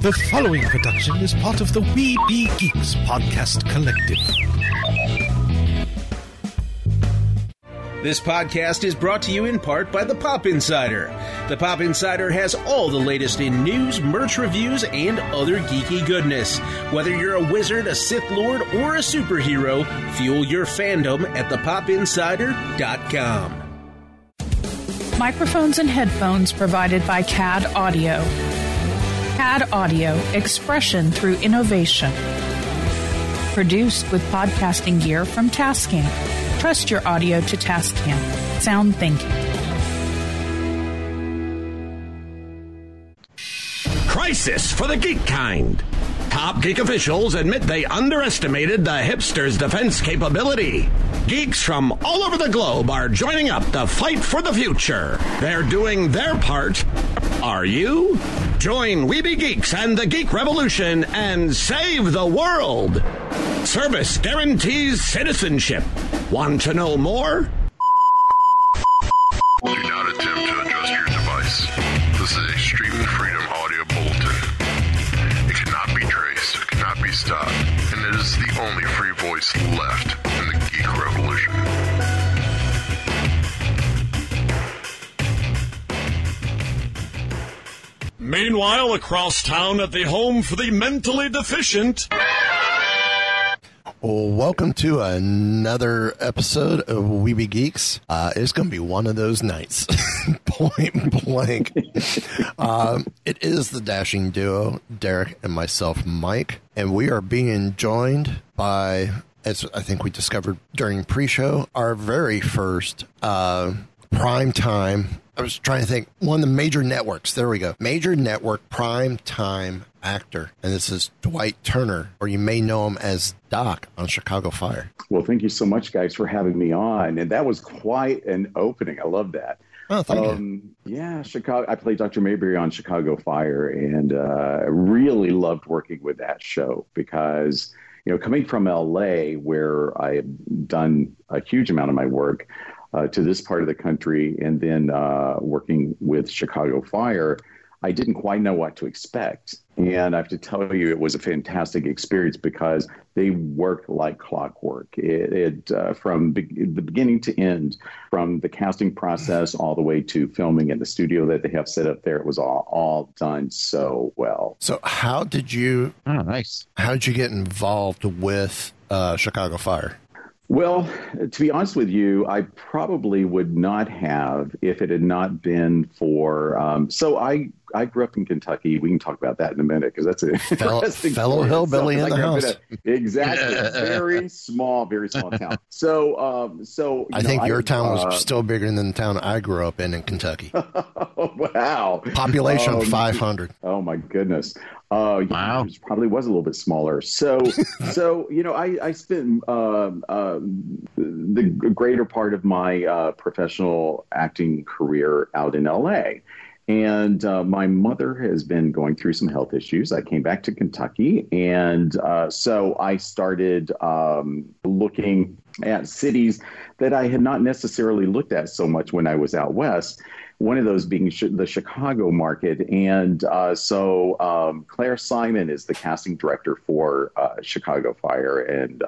The following production is part of the We Be Geeks podcast collective. This podcast is brought to you in part by the Pop Insider. The Pop Insider has all the latest in news, merch reviews, and other geeky goodness. Whether you're a wizard, a Sith Lord, or a superhero, fuel your fandom at thepopinsider.com. Microphones and headphones provided by CAD Audio. CAD Audio, expression through innovation. Produced with podcasting gear from Tascam. Trust your audio to Tascam. Sound thinking. Crisis for the geek kind. Top geek officials admit they underestimated the hipster's defense capability. Geeks from all over the globe are joining up to fight for the future. They're doing their part. Are you? Join We Be Geeks and the Geek Revolution and save the world. Service guarantees citizenship. Want to know more? Do not attempt to adjust your device. This is Extreme Freedom Audio Bulletin. It cannot be traced, it cannot be stopped, and it is the only free voice left in the Geek Revolution. Meanwhile, across town at the home for the mentally deficient. Well, welcome to another episode of We Be Geeks. It's going to be one of those nights, point blank. It is the dashing duo, Derek and myself, Mike, and we are being joined by, as I think we discovered during pre-show, our very first primetime. I was trying to think, one of the major networks. There we go. Major network primetime actor. And this is Dwight Turner, or you may know him as Doc on Chicago Fire. Well, thank you so much, guys, for having me on. And that was quite an opening. I love that. Oh, thank you. Yeah, Chicago. I played Dr. Mayberry on Chicago Fire and really loved working with that show because, you know, coming from L.A., where I had done a huge amount of my work, to this part of the country, and then working with Chicago Fire, I didn't quite know what to expect. And I have to tell you, it was a fantastic experience because they worked like clockwork. It from the beginning to end, from the casting process all the way to filming in the studio that they have set up there, it was all done so well. So how did you? Oh, nice. How did you get involved with Chicago Fire? Well, to be honest with you, I probably would not have if it had not been for. So I grew up in Kentucky. We can talk about that in a minute because that's a fellow hillbilly in the house. Exactly, very small town. So I think your town was still bigger than the town I grew up in Kentucky. Wow, population 500. Oh my goodness. Wow. It probably was a little bit smaller. So you know, I spent the greater part of my professional acting career out in L.A., and my mother has been going through some health issues. I came back to Kentucky, and so I started looking at cities that I had not necessarily looked at so much when I was out west. One of those being the Chicago market. And so Claire Simon is the casting director for Chicago Fire and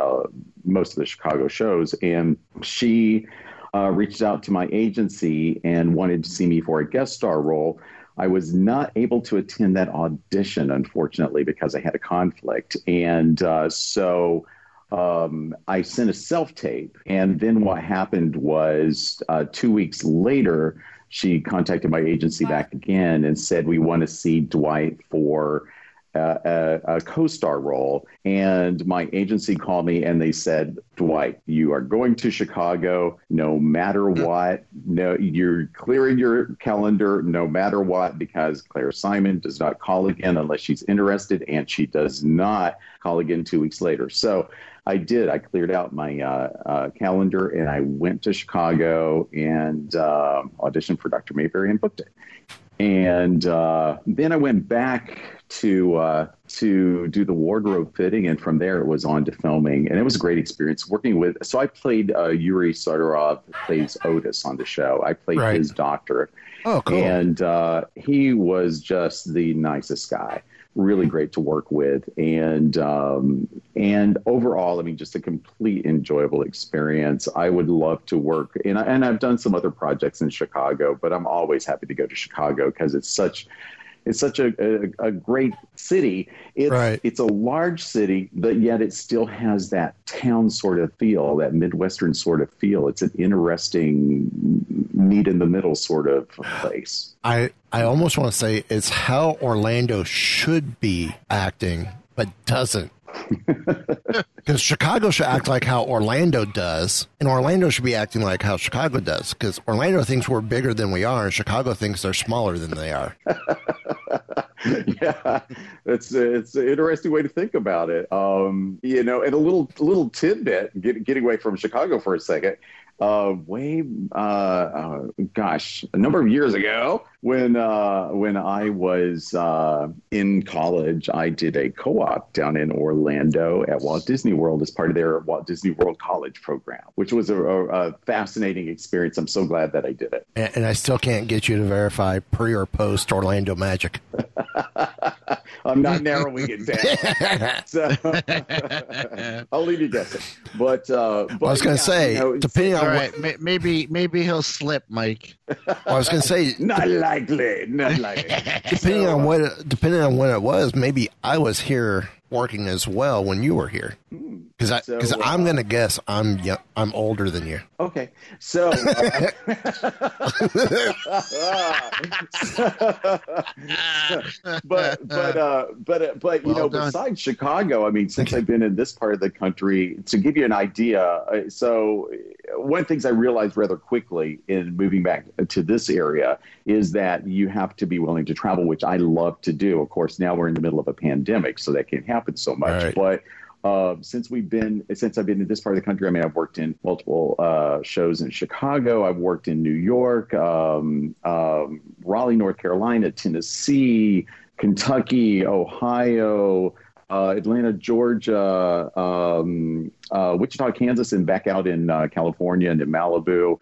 most of the Chicago shows. And she reached out to my agency and wanted to see me for a guest star role. I was not able to attend that audition, unfortunately, because I had a conflict. And so I sent a self-tape. And then what happened was 2 weeks later, she contacted my agency back again and said, we want to see Dwight for a co-star role. And my agency called me and they said, Dwight, you are going to Chicago no matter what. No, you're clearing your calendar no matter what because Claire Simon does not call again unless she's interested, and she does not call again 2 weeks later. So I did. I cleared out my calendar, and I went to Chicago and auditioned for Dr. Mayberry and booked it. And then I went back to to do the wardrobe fitting, and from there it was on to filming, and it was a great experience working with. So I played Yuri Sodorov, plays Otis on the show. I played his doctor. Oh, cool! And he was just the nicest guy. Really great to work with, and overall, I mean, just a complete enjoyable experience. I would love to work, and I've done some other projects in Chicago, but I'm always happy to go to Chicago because it's such a great city. It's a large city, but yet it still has that town sort of feel, that Midwestern sort of feel. It's an interesting meet in the middle sort of place. I almost want to say it's how Orlando should be acting, but doesn't. Because Chicago should act like how Orlando does, and Orlando should be acting like how Chicago does, because Orlando thinks we're bigger than we are, and Chicago thinks they're smaller than they are. Yeah, it's an interesting way to think about it. You know, and a little tidbit, getting away from Chicago for a second. A number of years ago, when I was in college, I did a co-op down in Orlando at Walt Disney World as part of their Walt Disney World College program, which was a fascinating experience. I'm so glad that I did it. And I still can't get you to verify pre or post Orlando Magic. I'm not narrowing it down. So I'll leave you guessing. But I was going to say, depending on what... maybe he'll slip, Mike. I was going to say, not likely. Depending on what it was, maybe I was here working as well when you were here. Because I'm going to guess I'm older than you. Okay. So but well, you know, done. Besides Chicago, I mean, since I've been in this part of the country, to give you an idea, so one of the things I realized rather quickly in moving back to this area is that you have to be willing to travel, which I love to do. Of course, now we're in the middle of a pandemic, so that can't happen so much. Right. But since I've been in this part of the country, I mean, I've worked in multiple shows in Chicago. I've worked in New York, Raleigh, North Carolina, Tennessee, Kentucky, Ohio, Atlanta, Georgia, Wichita, Kansas, and back out in California and in Malibu.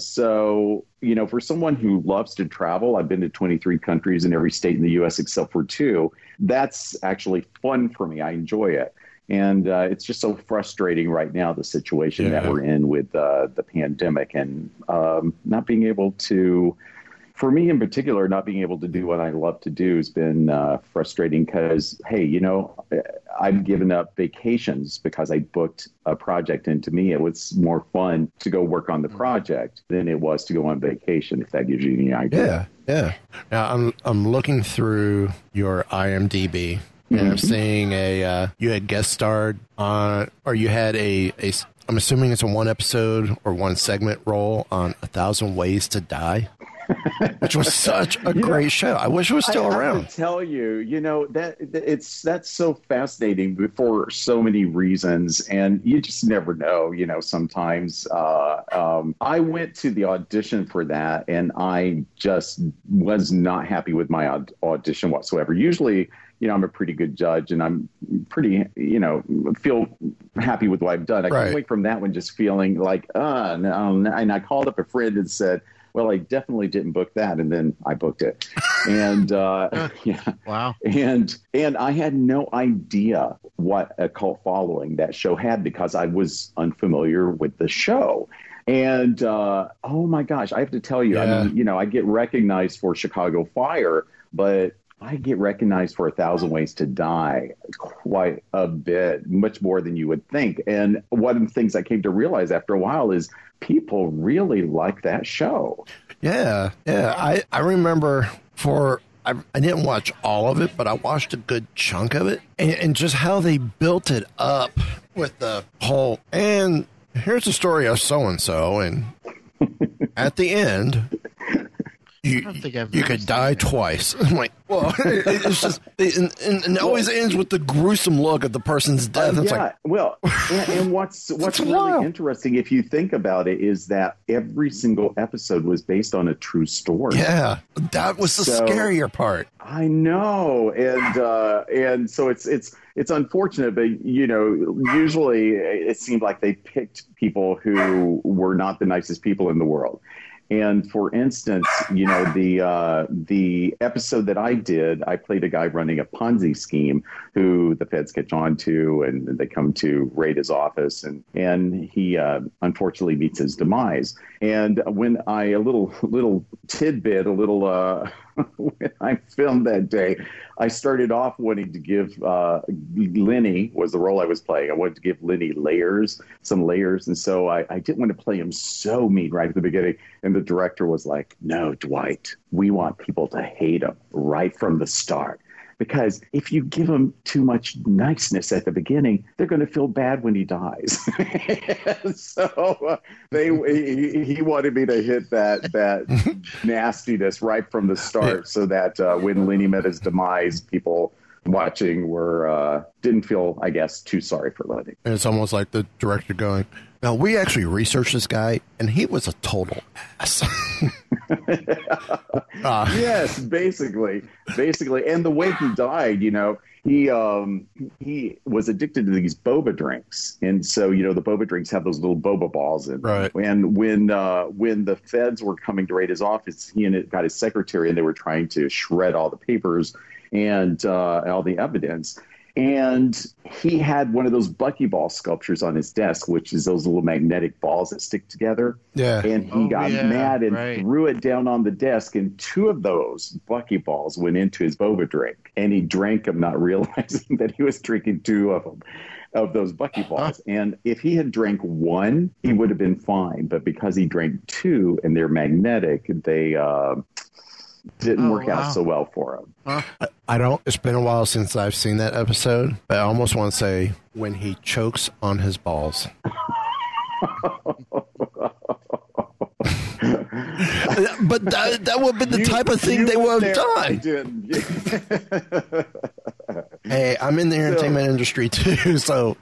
So, you know, for someone who loves to travel, I've been to 23 countries in every state in the U.S. except for two. That's actually fun for me. I enjoy it. And it's just so frustrating right now, the situation that we're in with the pandemic and not being able to, for me in particular, not being able to do what I love to do has been frustrating because, hey, you know, I've given up vacations because I booked a project. And to me, it was more fun to go work on the project than it was to go on vacation, if that gives you any idea. Yeah. Now, I'm looking through your IMDb. And I'm seeing you had guest starred on, or you had a, I'm assuming it's a one episode or one segment role on A Thousand Ways to Die, which was such a great show. I wish it was still around. I tell you, you know, that's so fascinating for so many reasons. And you just never know, you know, sometimes I went to the audition for that and I just was not happy with my audition whatsoever. Usually, you know, I'm a pretty good judge and I'm pretty, you know, feel happy with what I've done. I came away from that one just feeling like, no. And I called up a friend and said, well, I definitely didn't book that. And then I booked it. And, Wow. And I had no idea what a cult following that show had because I was unfamiliar with the show. And, oh my gosh, I have to tell you, I mean, you know, I get recognized for Chicago Fire, but I get recognized for A Thousand Ways to Die quite a bit, much more than you would think. And one of the things I came to realize after a while is people really like that show. Yeah. I remember I didn't watch all of it, but I watched a good chunk of it. And just how they built it up with the whole, and here's the story of so-and-so. And at the end... You could die twice. I'm like, well, it's just, and it always ends with the gruesome look of the person's death. It's and what's really interesting, if you think about it, is that every single episode was based on a true story. Yeah, that was the scarier part. I know, and so it's unfortunate, but you know, usually it seemed like they picked people who were not the nicest people in the world. And for instance, you know, the episode that I did, I played a guy running a Ponzi scheme who the feds catch on to, and they come to raid his office, and he unfortunately meets his demise. And when I when I filmed that day, I started off wanting to give Lenny was the role I was playing. I wanted to give Lenny some layers. And so I didn't want to play him so mean right at the beginning. And the director was like, no, Dwight, we want people to hate him right from the start. Because if you give him too much niceness at the beginning, they're going to feel bad when he dies. He wanted me to hit that nastiness right from the start, so that when Lenny met his demise, people watching didn't feel, I guess, too sorry for Lenny. And it's almost like the director going, now, we actually researched this guy, and he was a total ass. Yes, basically. And the way he died, you know, he was addicted to these boba drinks. And so, you know, the boba drinks have those little boba balls in. Right. And when the feds were coming to raid his office, he got his secretary, and they were trying to shred all the papers and all the evidence. And he had one of those buckyball sculptures on his desk, which is those little magnetic balls that stick together. Yeah. And he got mad and threw it down on the desk. And two of those buckyballs went into his boba drink. And he drank them, not realizing that he was drinking two of them, of those buckyballs. And if he had drank one, he would have been fine. But because he drank two and they're magnetic, they didn't work out so well for him. It's been a while since I've seen that episode, but I almost want to say when he chokes on his balls. But that would have been the type of thing they would have done. Hey, I'm in the entertainment industry too, so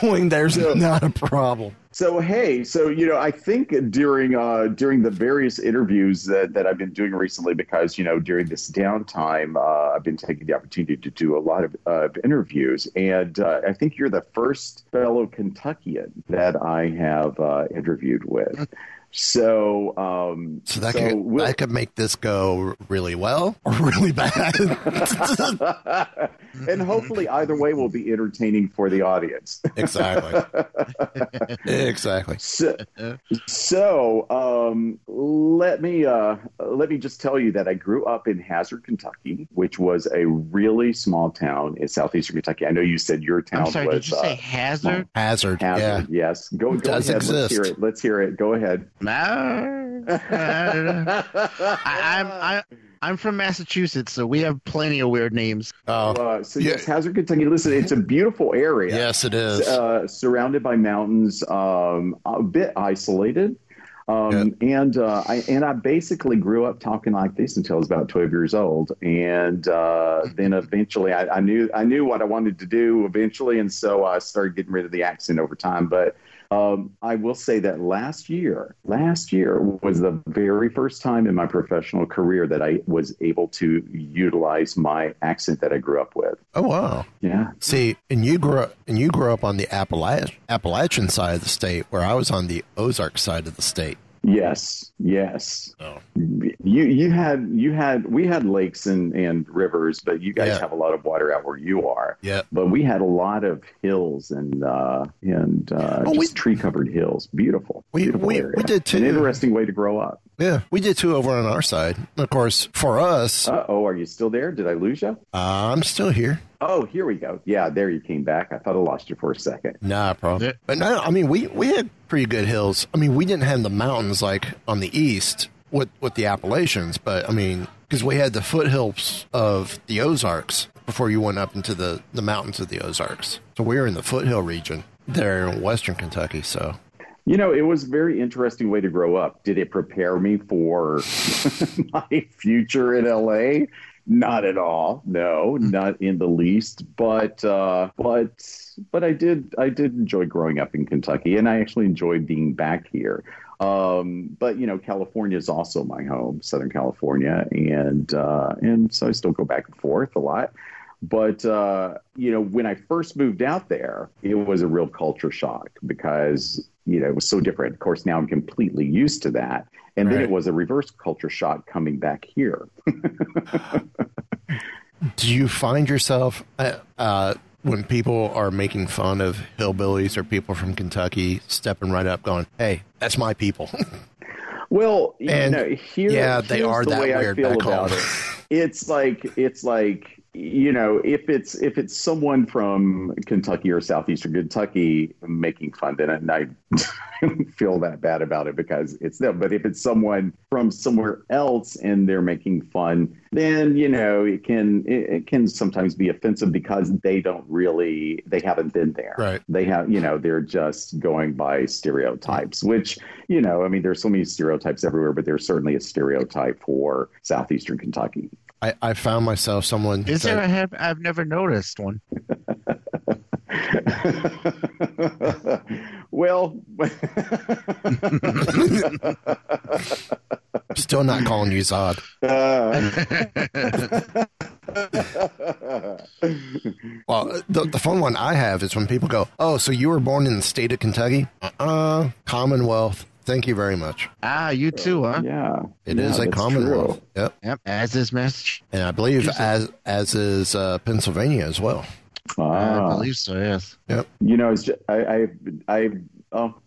going there's not a problem. So, hey, you know, I think during the various interviews that I've been doing recently, because, you know, during this downtime, I've been taking the opportunity to do a lot of interviews. And I think you're the first fellow Kentuckian that I have interviewed with. So, I could make this go really well or really bad. And hopefully either way will be entertaining for the audience. Exactly. So, let me just tell you that I grew up in Hazard, Kentucky, which was a really small town in southeastern Kentucky. I know you said your town was... I'm sorry, did you say Hazard? Hazard, yeah. Yes. Go ahead. Let's hear it. Go ahead. I'm from Massachusetts, so we have plenty of weird names. Yes, Hazard, Kentucky. Listen, it's a beautiful area. Yes, it is. Surrounded by mountains, a bit isolated. And I basically grew up talking like this until I was about 12 years old. And then eventually I knew what I wanted to do eventually. And so I started getting rid of the accent over time. But I will say that last year was the very first time in my professional career that I was able to utilize my accent that I grew up with. Oh, wow. Yeah. See, and you grew up on the Appalachian side of the state, where I was on the Ozark side of the state. Yes. Oh. We had lakes and rivers, but you guys have a lot of water out where you are. Yeah. But we had a lot of hills and tree covered hills. Beautiful. Beautiful area. We did too. An interesting way to grow up. Yeah, we did too over on our side. Of course, for us. Uh-oh, are you still there? Did I lose you? I'm still here. Oh, here we go. Yeah, there you came back. I thought I lost you for a second. Nah, problem. But no, I mean, we had pretty good hills. I mean, we didn't have the mountains like on the east with the Appalachians, but I mean, because we had the foothills of the Ozarks before you went up into the mountains of the Ozarks. So we were in the foothill region there in western Kentucky, so... You know, it was a very interesting way to grow up. Did it prepare me for my future in LA? Not at all. No, not in the least. But I did enjoy growing up in Kentucky, and I actually enjoyed being back here. But you know, California is also my home, Southern California, and so I still go back and forth a lot. But, you know, when I first moved out there, it was a real culture shock because, you know, it was so different. Of course, now I'm completely used to that. And then it was a reverse culture shock coming back here. Do you find yourself when people are making fun of hillbillies or people from Kentucky stepping right up going, hey, that's my people? Well, here's the way I feel about it. It's like. You know, if it's someone from Kentucky or southeastern Kentucky making fun, then I don't feel that bad about it because it's them. But if it's someone from somewhere else and they're making fun, then, you know, it can sometimes be offensive because they haven't been there. Right. They have, you know, they're just going by stereotypes, which, you know, I mean, there's so many stereotypes everywhere, but there's certainly a stereotype for southeastern Kentucky. I found myself someone. Is there? I've never noticed one. Well, I'm still not calling you Zod. Well, the fun one I have is when people go, "Oh, so you were born in the state of Kentucky? Commonwealth." Thank you very much. Ah, you too, huh? Yeah. It is a Commonwealth. Yep. As is Massachusetts. And I believe as is Pennsylvania as well. I believe so, yes. Yep. You know,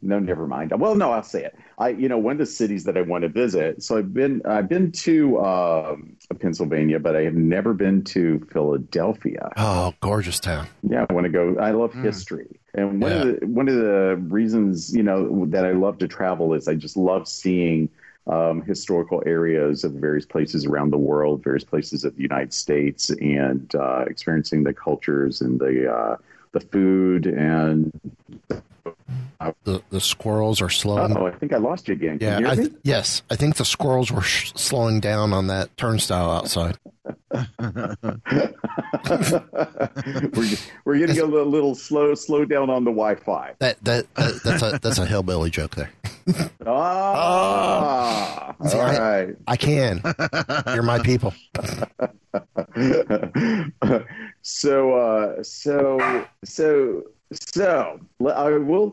never mind. Well, no, I'll say it. One of the cities that I want to visit. So I've been to Pennsylvania, but I have never been to Philadelphia. Oh, gorgeous town. Yeah, I want to go. I love history. And one of the reasons, you know, that I love to travel is I just love seeing historical areas of various places around the world, various places of the United States, and experiencing the cultures and the food and the squirrels are slowing. Oh, I think I lost you again. Can you hear me? Yes, I think the squirrels were slowing down on that turnstile outside. We're going to go a little slow down on the Wi-Fi. That's a hillbilly joke there. See, all right. I can. You're my people. So I will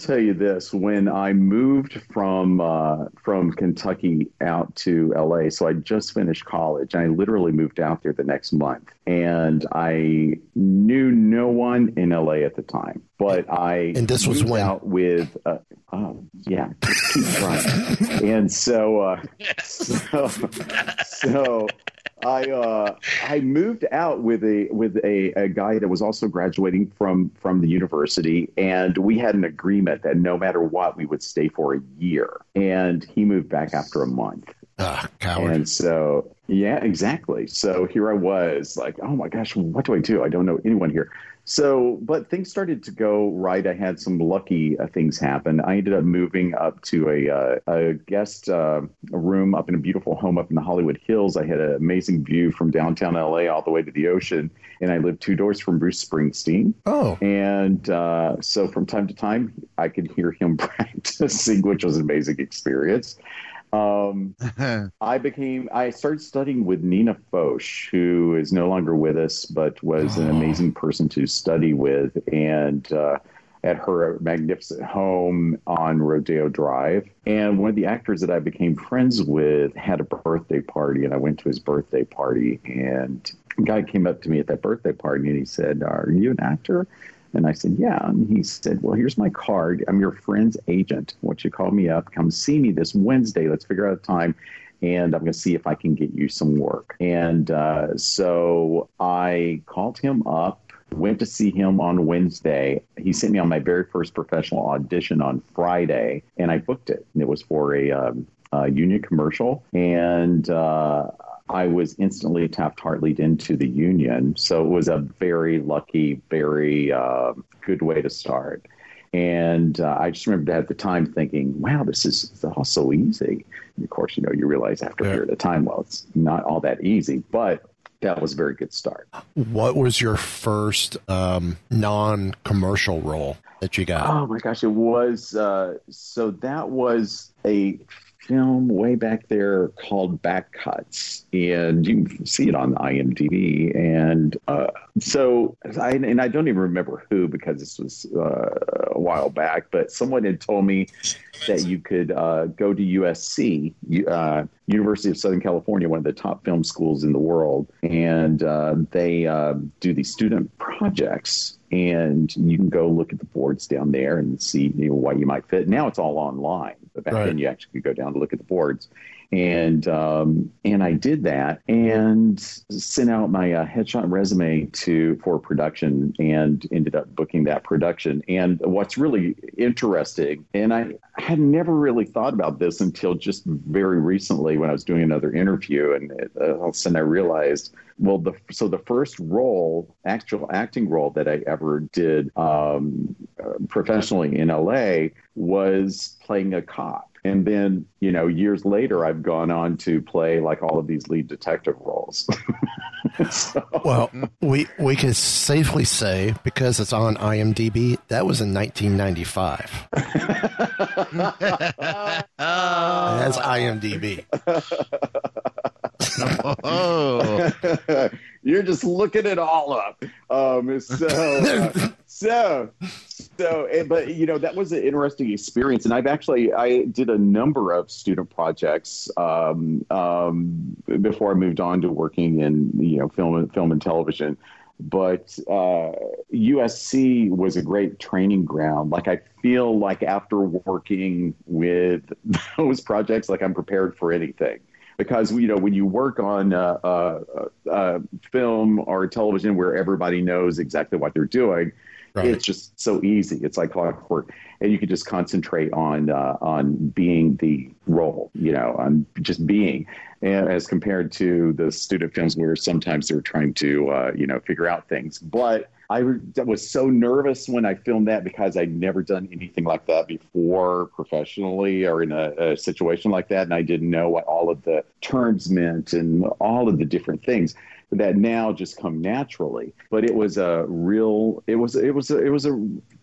tell you this. When I moved from Kentucky out to LA, so I just finished college, and I literally moved out there the next month, and I knew no one in LA at the time. But I moved out with a guy that was also graduating from the university, and we had an agreement that no matter what, we would stay for a year. And he moved back after a month. Ah, coward. And so, yeah, exactly. So here I was like, oh my gosh, what do? I don't know anyone here. So, but things started to go right. I had some lucky things happen. I ended up moving up to a guest room up in a beautiful home up in the Hollywood Hills. I had an amazing view from downtown LA all the way to the ocean, and I lived 2 doors from Bruce Springsteen. Oh, and so from time to time, I could hear him practicing, which was an amazing experience. I started studying with Nina Foch, who is no longer with us, but was an amazing person to study with, and at her magnificent home on Rodeo Drive. And one of the actors that I became friends with had a birthday party, and I went to his birthday party, and a guy came up to me at that birthday party, and he said, "Are you an actor?" And I said, "Yeah." And he said, "Well, here's my card. I'm your friend's agent. I want you to call me up. Come see me this Wednesday. Let's figure out a time. And I'm going to see if I can get you some work." And so I called him up, went to see him on Wednesday. He sent me on my very first professional audition on Friday, and I booked it. And it was for a union commercial. And I was instantly Taft-Hartley'd into the union. So it was a very lucky, very good way to start. And I just remember at the time thinking, wow, this is all so easy. And of course, you know, you realize after a period of time, well, it's not all that easy, but that was a very good start. What was your first non-commercial role that you got? Oh, my gosh. It was. So that was a film way back there called Back Cuts, and you can see it on IMDb. And so I don't even remember who, because this was a while back, but someone had told me that you could go to USC, University of Southern California, one of the top film schools in the world, and they do these student projects. And you can go look at the boards down there and see, you know, why you might fit. Now it's all online, but back then you actually could go down to look at the boards. And I did that and sent out my headshot resume for production and ended up booking that production. And what's really interesting, and I had never really thought about this until just very recently when I was doing another interview, and all of a sudden I realized, well, the first role, actual acting role that I ever did professionally in L.A. was playing a cop. And then, you know, years later, I've gone on to play like all of these lead detective roles. So. Well, we can safely say, because it's on IMDb, that was in 1995. That's IMDb. Oh. You're just looking it all up. But, you know, that was an interesting experience. And I did a number of student projects before I moved on to working in, you know, film and television. But USC was a great training ground. Like, I feel like after working with those projects, like I'm prepared for anything. Because, you know, when you work on film or television where everybody knows exactly what they're doing, it's just so easy. It's like clockwork. And you can just concentrate on being the role, you know, on just being. And as compared to the student films where sometimes they're trying to, you know, figure out things. But I was so nervous when I filmed that because I'd never done anything like that before professionally or in a situation like that. And I didn't know what all of the terms meant and all of the different things that now just come naturally. But it was a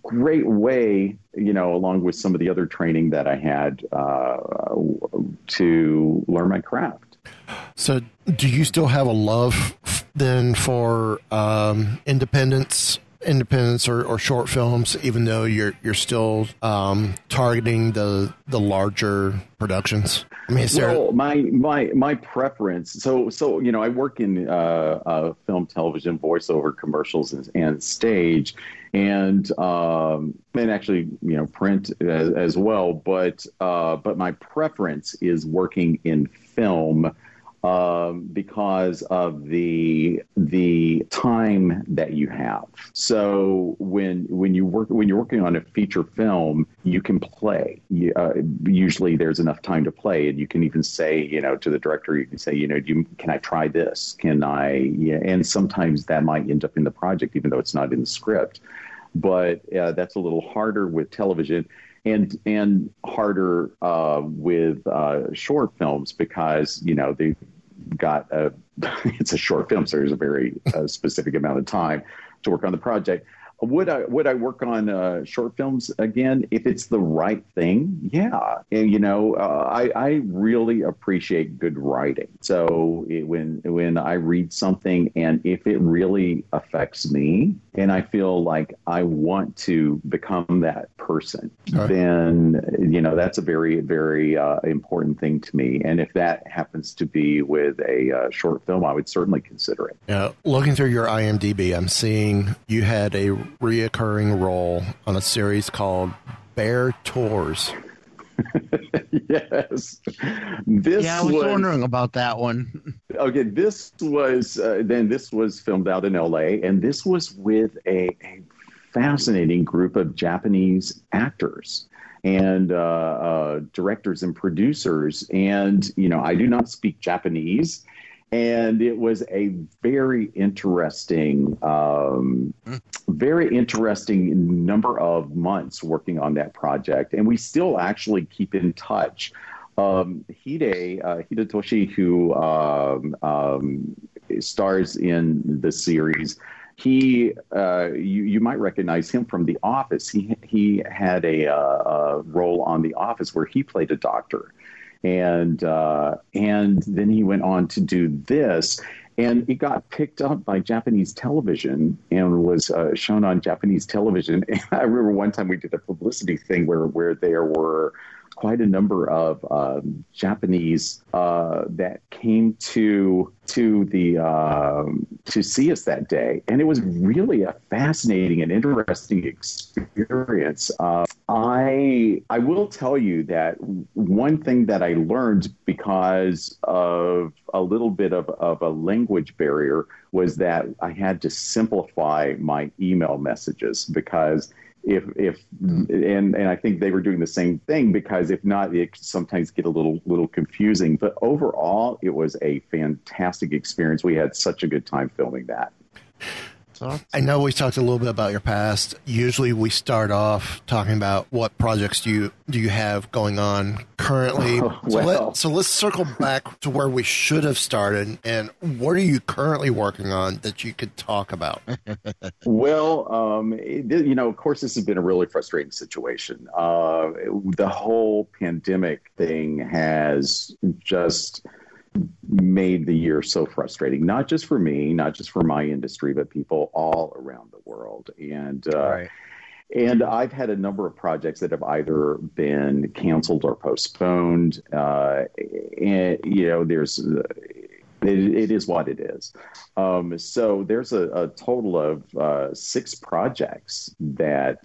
great way, you know, along with some of the other training that I had to learn my craft. So do you still have a love then for independence or short films, even though you're still targeting the larger productions? I mean, my preference. So you know, I work in film, television, voiceover, commercials, and stage, and actually, you know, print as well. But my preference is working in film. Because of the time that you have. So when you're working on a feature film, you can play. Usually there's enough time to play, and you can even say, you know, to the director, you can say, you know, can I try this? Can I? Yeah, and sometimes that might end up in the project, even though it's not in the script. But that's a little harder with television. And harder with short films because, you know, they've got it's a short film, so there's a very specific amount of time to work on the project. Would I work on short films again if it's the right thing? Yeah, and you know, I really appreciate good writing. So when I read something and if it really affects me and I feel like I want to become that person, then you know that's a very very important thing to me. And if that happens to be with a short film, I would certainly consider it. Now, looking through your IMDb, I'm seeing you had a reoccurring role on a series called Bear Tours. Yes. I was wondering about that one. Okay, this was this was filmed out in LA, and this was with a fascinating group of Japanese actors and directors and producers. And, you know, I do not speak Japanese. And it was a very interesting number of months working on that project. And we still actually keep in touch. Hidetoshi, who stars in the series, he you might recognize him from The Office. He had a role on The Office where he played a doctor. And then he went on to do this, and it got picked up by Japanese television and was shown on Japanese television. And I remember one time we did a publicity thing where there were quite a number of Japanese that came to see us that day, and it was really a fascinating and interesting experience. I will tell you that one thing that I learned because of a little bit of a language barrier was that I had to simplify my email messages, because and I think they were doing the same thing, because if not, it could sometimes get a little confusing. But overall, it was a fantastic experience. We had such a good time filming that. I know we talked a little bit about your past. Usually we start off talking about what projects do you have going on currently. Oh, well. So let's circle back to where we should have started. And what are you currently working on that you could talk about? Well, of course, this has been a really frustrating situation. The whole pandemic thing has just made the year so frustrating, not just for me, not just for my industry, but people all around the world. And I've had a number of projects that have either been canceled or postponed. It is what it is. So there's a total of 6 projects that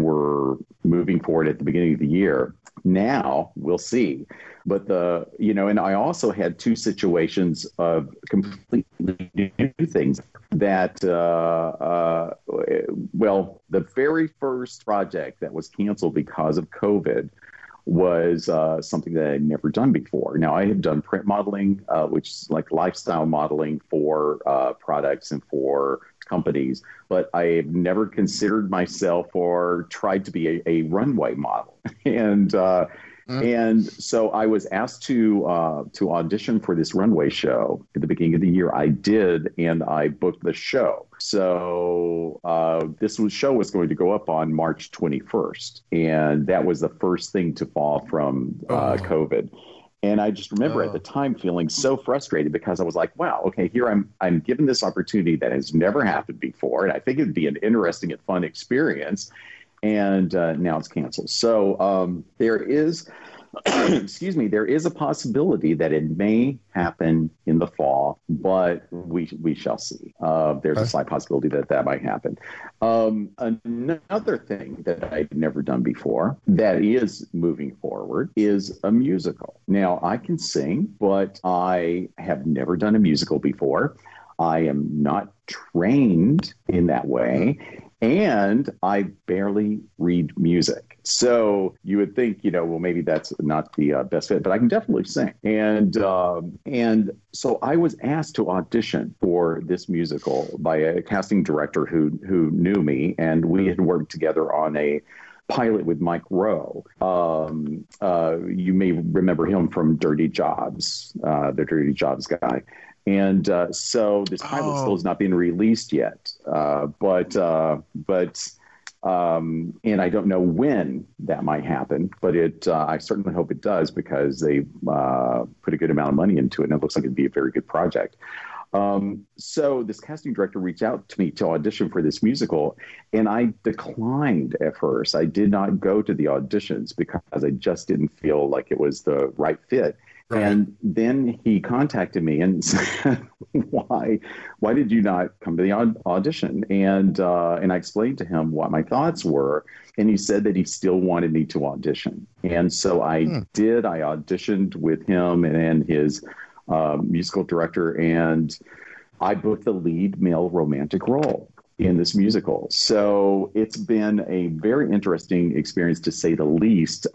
were moving forward at the beginning of the year. Now we'll see. But and I also had 2 situations of completely new things that, the very first project that was canceled because of COVID was something that I had never done before. Now, I have done print modeling, which is like lifestyle modeling for products and for companies, but I have never considered myself or tried to be a runway model. And so I was asked to audition for this runway show at the beginning of the year. I did, and I booked the show. So show was going to go up on March 21st, and that was the first thing to fall from COVID. And I just remember at the time feeling so frustrated, because I was like, wow, okay, here I'm given this opportunity that has never happened before, and I think it would be an interesting and fun experience. And now it's canceled. So there is, there is a possibility that it may happen in the fall, but we shall see. There's a slight possibility that might happen. Another thing that I've never done before that is moving forward is a musical. Now, I can sing, but I have never done a musical before. I am not trained in that way. And I barely read music. So you would think, well, maybe that's not the best fit, but I can definitely sing. And so I was asked to audition for this musical by a casting director who knew me, and we had worked together on a pilot with Mike Rowe. You may remember him from Dirty Jobs, the Dirty Jobs guy. And so this pilot still has not been released yet, and I don't know when that might happen, but I certainly hope it does, because they put a good amount of money into it, and it looks like it'd be a very good project. So this casting director reached out to me to audition for this musical, and I declined at first. I did not go to the auditions because I just didn't feel like it was the right fit. Right. And then he contacted me and said, why did you not come to the audition? And I explained to him what my thoughts were. And he said that he still wanted me to audition. And so I did. I auditioned with him and his musical director, and I booked the lead male romantic role. in this musical. So it's been a very interesting experience, to say the least,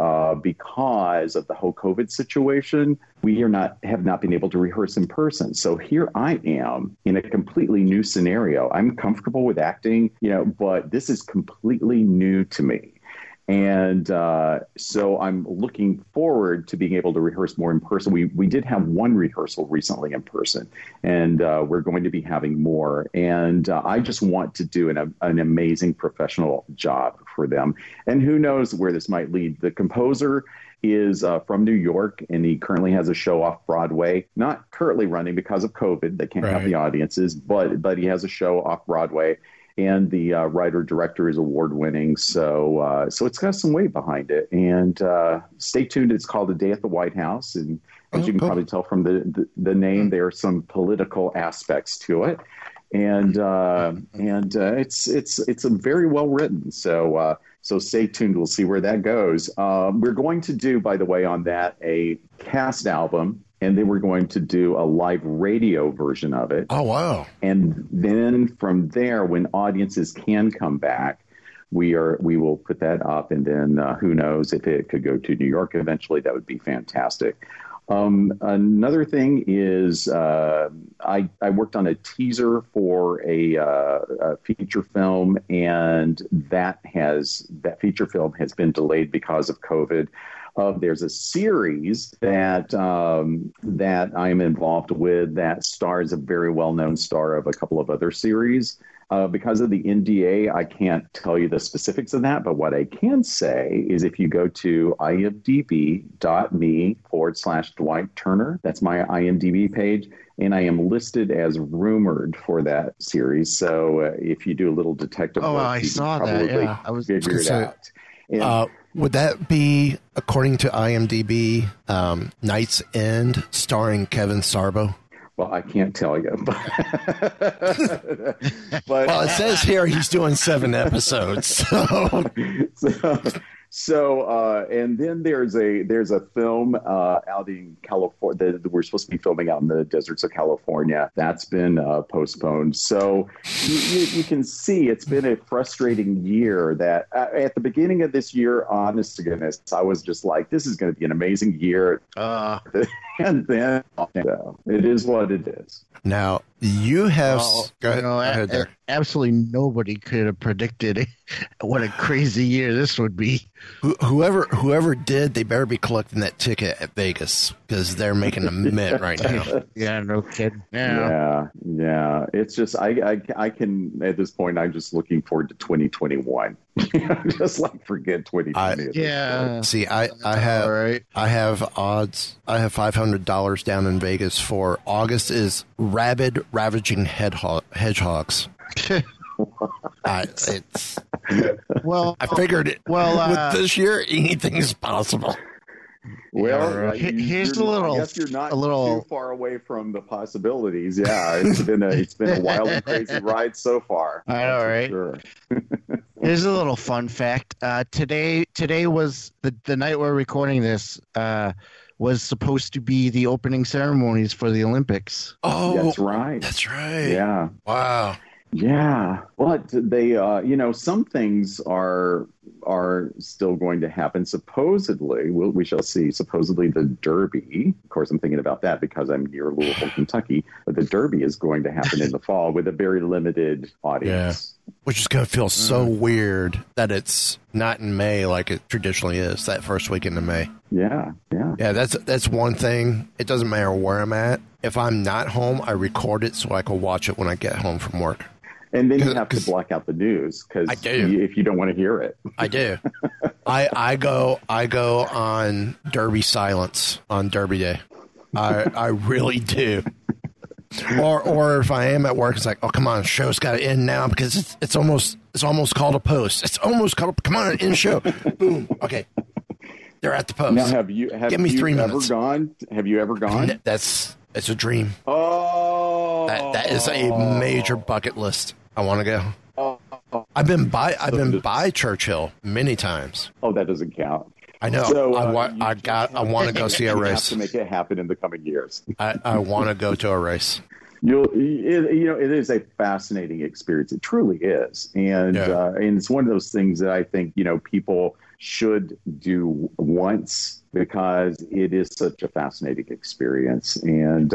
because of the whole COVID situation. We have not been able to rehearse in person. So here I am in a completely new scenario. I'm comfortable with acting, but this is completely new to me. And so I'm looking forward to being able to rehearse more in person. We did have one rehearsal recently in person, and we're going to be having more. And I just want to do an amazing professional job for them. And who knows where this might lead. The composer is from New York, and he currently has a show off Broadway, not currently running because of COVID. They can't have the audiences, but he has a show off Broadway. And the writer-director is award-winning, so it's got some weight behind it. And stay tuned. It's called A Day at the White House, and as you can probably tell from the name, there are some political aspects to it. And it's very well written. So so stay tuned. We'll see where that goes. We're going to do, by the way, on that a cast album. And then we're going to do a live radio version of it. Oh, wow. And then from there, when audiences can come back, we will put that up. And then who knows, if it could go to New York eventually, that would be fantastic. Another thing is I worked on a teaser for a feature film, and that feature film has been delayed because of COVID. There's a series that I'm involved with that stars a very well-known star of a couple of other series. Because of the NDA, I can't tell you the specifics of that. But what I can say is, if you go to imdb.me/DwightTurner, that's my IMDb page. And I am listed as rumored for that series. So if you do a little detective work, I saw that. Yeah, I was figure it out. And, would that be, according to IMDb, Night's End, starring Kevin Sorbo? Well, I can't tell you. Well, it says here he's doing 7 episodes. So and then there's a film out in California that we're supposed to be filming out in the deserts of California. That's been postponed. So you can see it's been a frustrating year. That at the beginning of this year, honest to goodness, I was just like, this is going to be an amazing year. And then it is what it is. Now you have absolutely nobody could have predicted what a crazy year this would be. Whoever did, they better be collecting that ticket at Vegas, because they're making a mint right now. Yeah, no kidding. Yeah. It's just I can, at this point, I'm just looking forward to 2021. Just like forget 2020. See, I have odds. I have $500 down in Vegas for August is rabid ravaging hedgehogs. I figured it. Well, with this year, anything is possible. Well, here's a little. I guess you're not too far away from the possibilities. Yeah, it's been a wild and crazy ride so far. All right. Sure. Here's a little fun fact. Today was the night we're recording this. Was supposed to be the opening ceremonies for the Olympics. Oh, that's right. Yeah. Wow. Yeah, but they, some things are still going to happen. Supposedly, we shall see. Supposedly, the Derby. Of course, I'm thinking about that because I'm near Louisville, Kentucky. But the Derby is going to happen in the fall with a very limited audience. Yeah. Which is going to feel so weird that it's not in May like it traditionally is. That first weekend in May. Yeah. That's one thing. It doesn't matter where I'm at. If I'm not home, I record it so I can watch it when I get home from work. And then you have to block out the news because if you don't want to hear it. I do. I go on Derby silence on Derby Day. I really do. Or if I am at work, it's like, oh, come on, show's got to end now because it's almost called a post. It's almost called a, come on, end show. Boom. Okay. They're at the post. Now have you ever gone? It's a dream. Oh, that is a major bucket list. I want to go. Oh. I've been by Churchill many times. Oh, that doesn't count. I know. So, I want to go see a race. You have to make it happen in the coming years. I want to go to a race. It is a fascinating experience. It truly is. And it's one of those things that I think, people should do once because it is such a fascinating experience. And,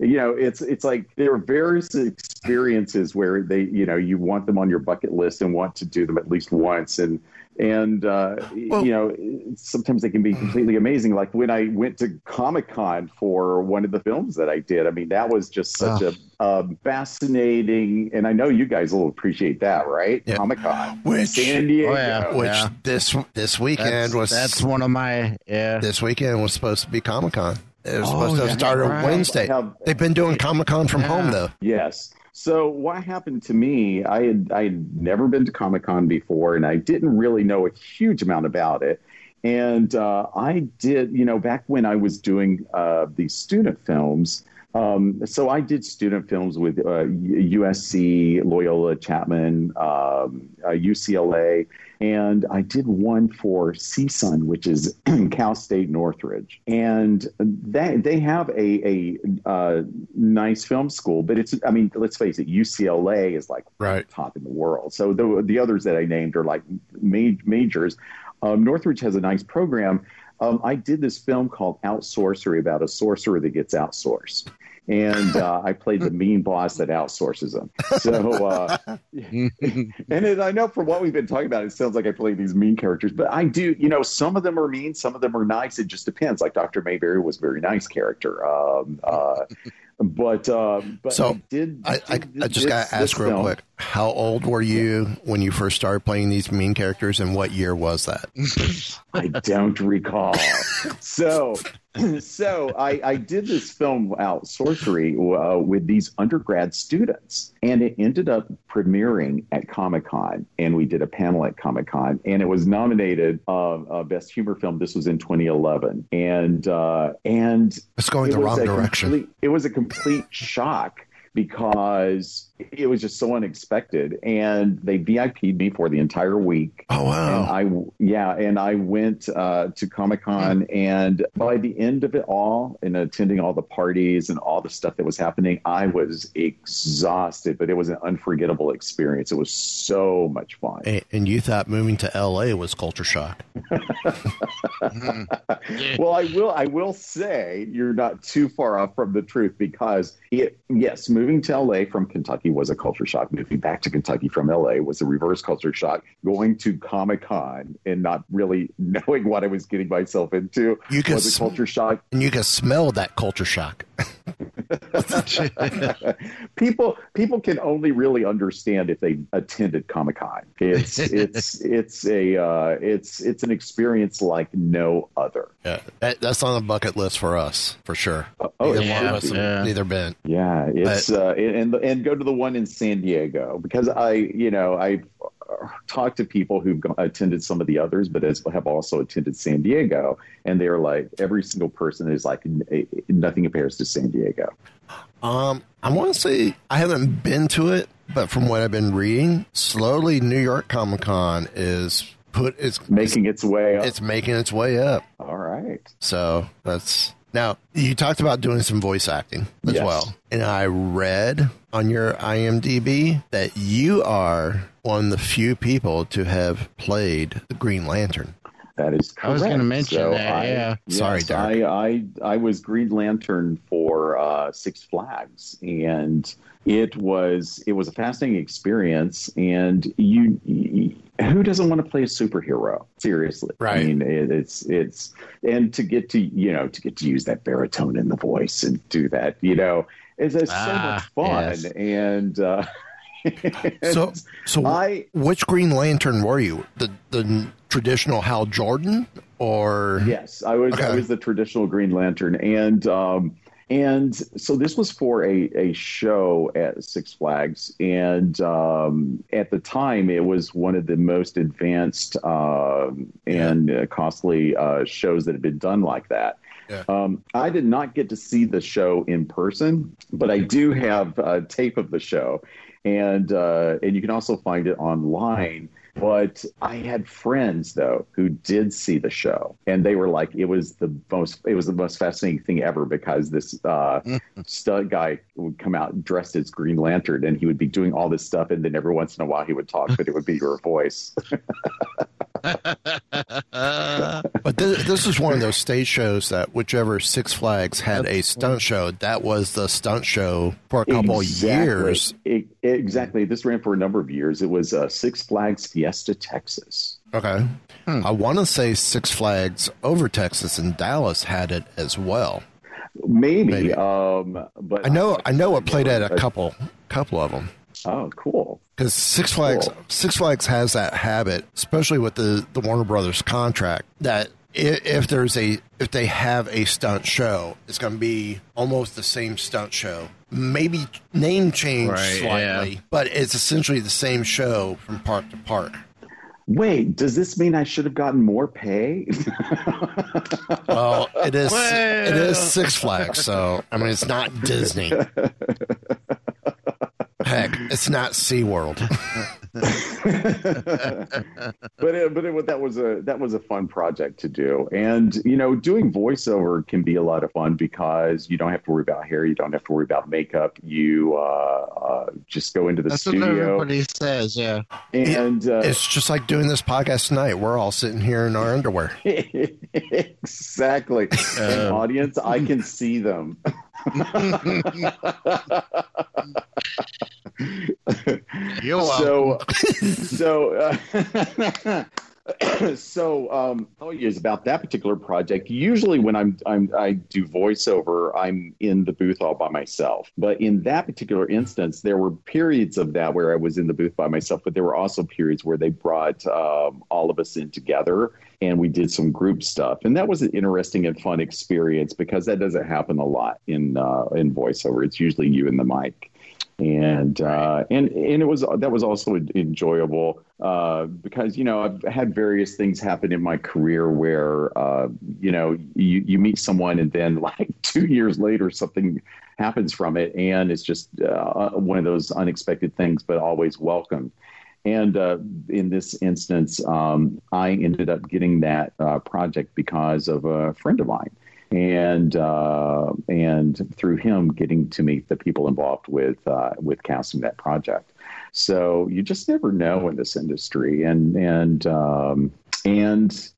it's like there are various experiences where they, you want them on your bucket list and want to do them at least once. And sometimes they can be completely amazing. Like when I went to Comic-Con for one of the films that I did, that was just such a fascinating, and I know you guys will appreciate that, right? Yeah. Comic-Con, which San Diego, this weekend this weekend was supposed to be Comic-Con. It was supposed to have started Wednesday. They've been doing Comic-Con from home though. Yes. So what happened to me, I had never been to Comic-Con before, and I didn't really know a huge amount about it. And I did, back when I was doing these student films, so I did student films with USC, Loyola Chapman, UCLA, and I did one for CSUN, which is Cal State Northridge. And they have a nice film school, but it's, let's face it, UCLA is like top in the world. So the others that I named are like majors. Northridge has a nice program. I did this film called Out Sorcery about a sorcerer that gets outsourced. And I played the mean boss that outsources him. So, and I know from what we've been talking about, it sounds like I play these mean characters, but I do, some of them are mean, some of them are nice. It just depends. Like Dr. Mayberry was a very nice character. I just got to ask real quick, how old were you when you first started playing these mean characters, and what year was that? I don't recall. So I did this film Out Sorcery with these undergrad students, and it ended up premiering at Comic-Con, and we did a panel at Comic-Con, and it was nominated Best Humor Film. This was in 2011, and it's going the wrong direction. It was a complete shock because it was just so unexpected, and they VIP'd me for the entire week. Oh wow! And I went to Comic-Con, and by the end of it all, and attending all the parties and all the stuff that was happening, I was exhausted. But it was an unforgettable experience. It was so much fun. And you thought moving to LA was culture shock? Well, I will say you're not too far off from the truth, because moving to LA from Kentucky was a culture shock. Moving back to Kentucky from LA was a reverse culture shock. Going to Comic-Con and not really knowing what I was getting myself into was a culture shock. And you can smell that culture shock. People can only really understand if they attended Comic-Con. It's an experience like no other. Yeah, that's on the bucket list for us for sure. Neither been. Yeah, it's and go to the one in San Diego, because I talked to people who've attended some of the others, but have also attended San Diego, and they're like, every single person is like, nothing compares to San Diego. I want to say I haven't been to it, but from what I've been reading, slowly New York Comic-Con is making its way up. All right. So that's. Now, you talked about doing some voice acting as well. And I read on your IMDb that you are one of the few people to have played the Green Lantern. That is correct. I was going to mention that. Yes, sorry, Doc. I was Green Lantern for Six Flags, and it was a fascinating experience, and you who doesn't want to play a superhero? Seriously. Right. I mean, it's and to get to use that baritone in the voice and do that, it's so much fun. Yes. And, so which Green Lantern were you? The traditional Hal Jordan or? Yes, I was the traditional Green Lantern. And so this was for a show at Six Flags, and at the time it was one of the most advanced and costly shows that had been done like that. Yeah. I did not get to see the show in person, but I do have a tape of the show, and you can also find it online. But I had friends, though, who did see the show, and they were like, it was the most fascinating thing ever, because this stud guy would come out dressed as Green Lantern, and he would be doing all this stuff, and then every once in a while he would talk, but it would be your voice. But this is one of those stage shows that whichever Six Flags had a stunt show, that was the stunt show for a couple years. Exactly. This ran for a number of years. It was Six Flags Fiesta, Texas. Okay. I want to say Six Flags Over Texas in Dallas had it as well. Maybe. But I know it played at a couple of them. Oh, cool. Because Six Flags has that habit, especially with the Warner Brothers contract, that if they have a stunt show, it's going to be almost the same stunt show. Maybe name change slightly, but it's essentially the same show from park to park. Wait, does this mean I should have gotten more pay? Well, it is Six Flags, so I mean it's not Disney. Heck, it's not SeaWorld. But that was a fun project to do. And, you know, doing voiceover can be a lot of fun because you don't have to worry about hair. You don't have to worry about makeup. You just go into the studio. That's what everybody says, yeah. And it's just like doing this podcast tonight. We're all sitting here in our underwear. Exactly. And audience, I can see them. So I'll tell you about that particular project. Usually when I do voiceover, I'm in the booth all by myself. But in that particular instance, there were periods of that where I was in the booth by myself, but there were also periods where they brought all of us in together. And we did some group stuff. And that was an interesting and fun experience because that doesn't happen a lot in voiceover. It's usually you and the mic. And that was also enjoyable because, you know, I've had various things happen in my career where, you know, you meet someone and then like 2 years later something happens from it. And it's just one of those unexpected things, but always welcome. And in this instance, I ended up getting that project because of a friend of mine, and through him getting to meet the people involved with casting that project. So you just never know in this industry, and you know, it's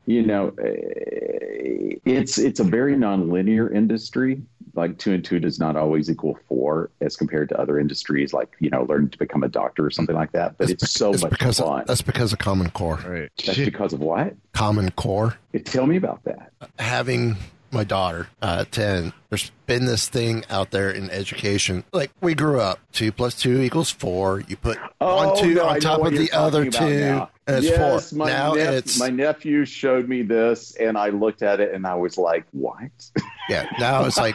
a very nonlinear industry. Like 2 and 2 does not always equal 4 as compared to other industries, like, you know, learn to become a doctor or something like that. But it's so much fun. That's because of Common Core. Right. That's because of what? Common Core. Tell me about that. Having my daughter 10, there's been this thing out there in education. Like, we grew up 2 plus 2 equals 4. You put on top of the other 2. And it's 4. My nephew showed me this, and I looked at it, and I was like, what? Yeah, now it's like,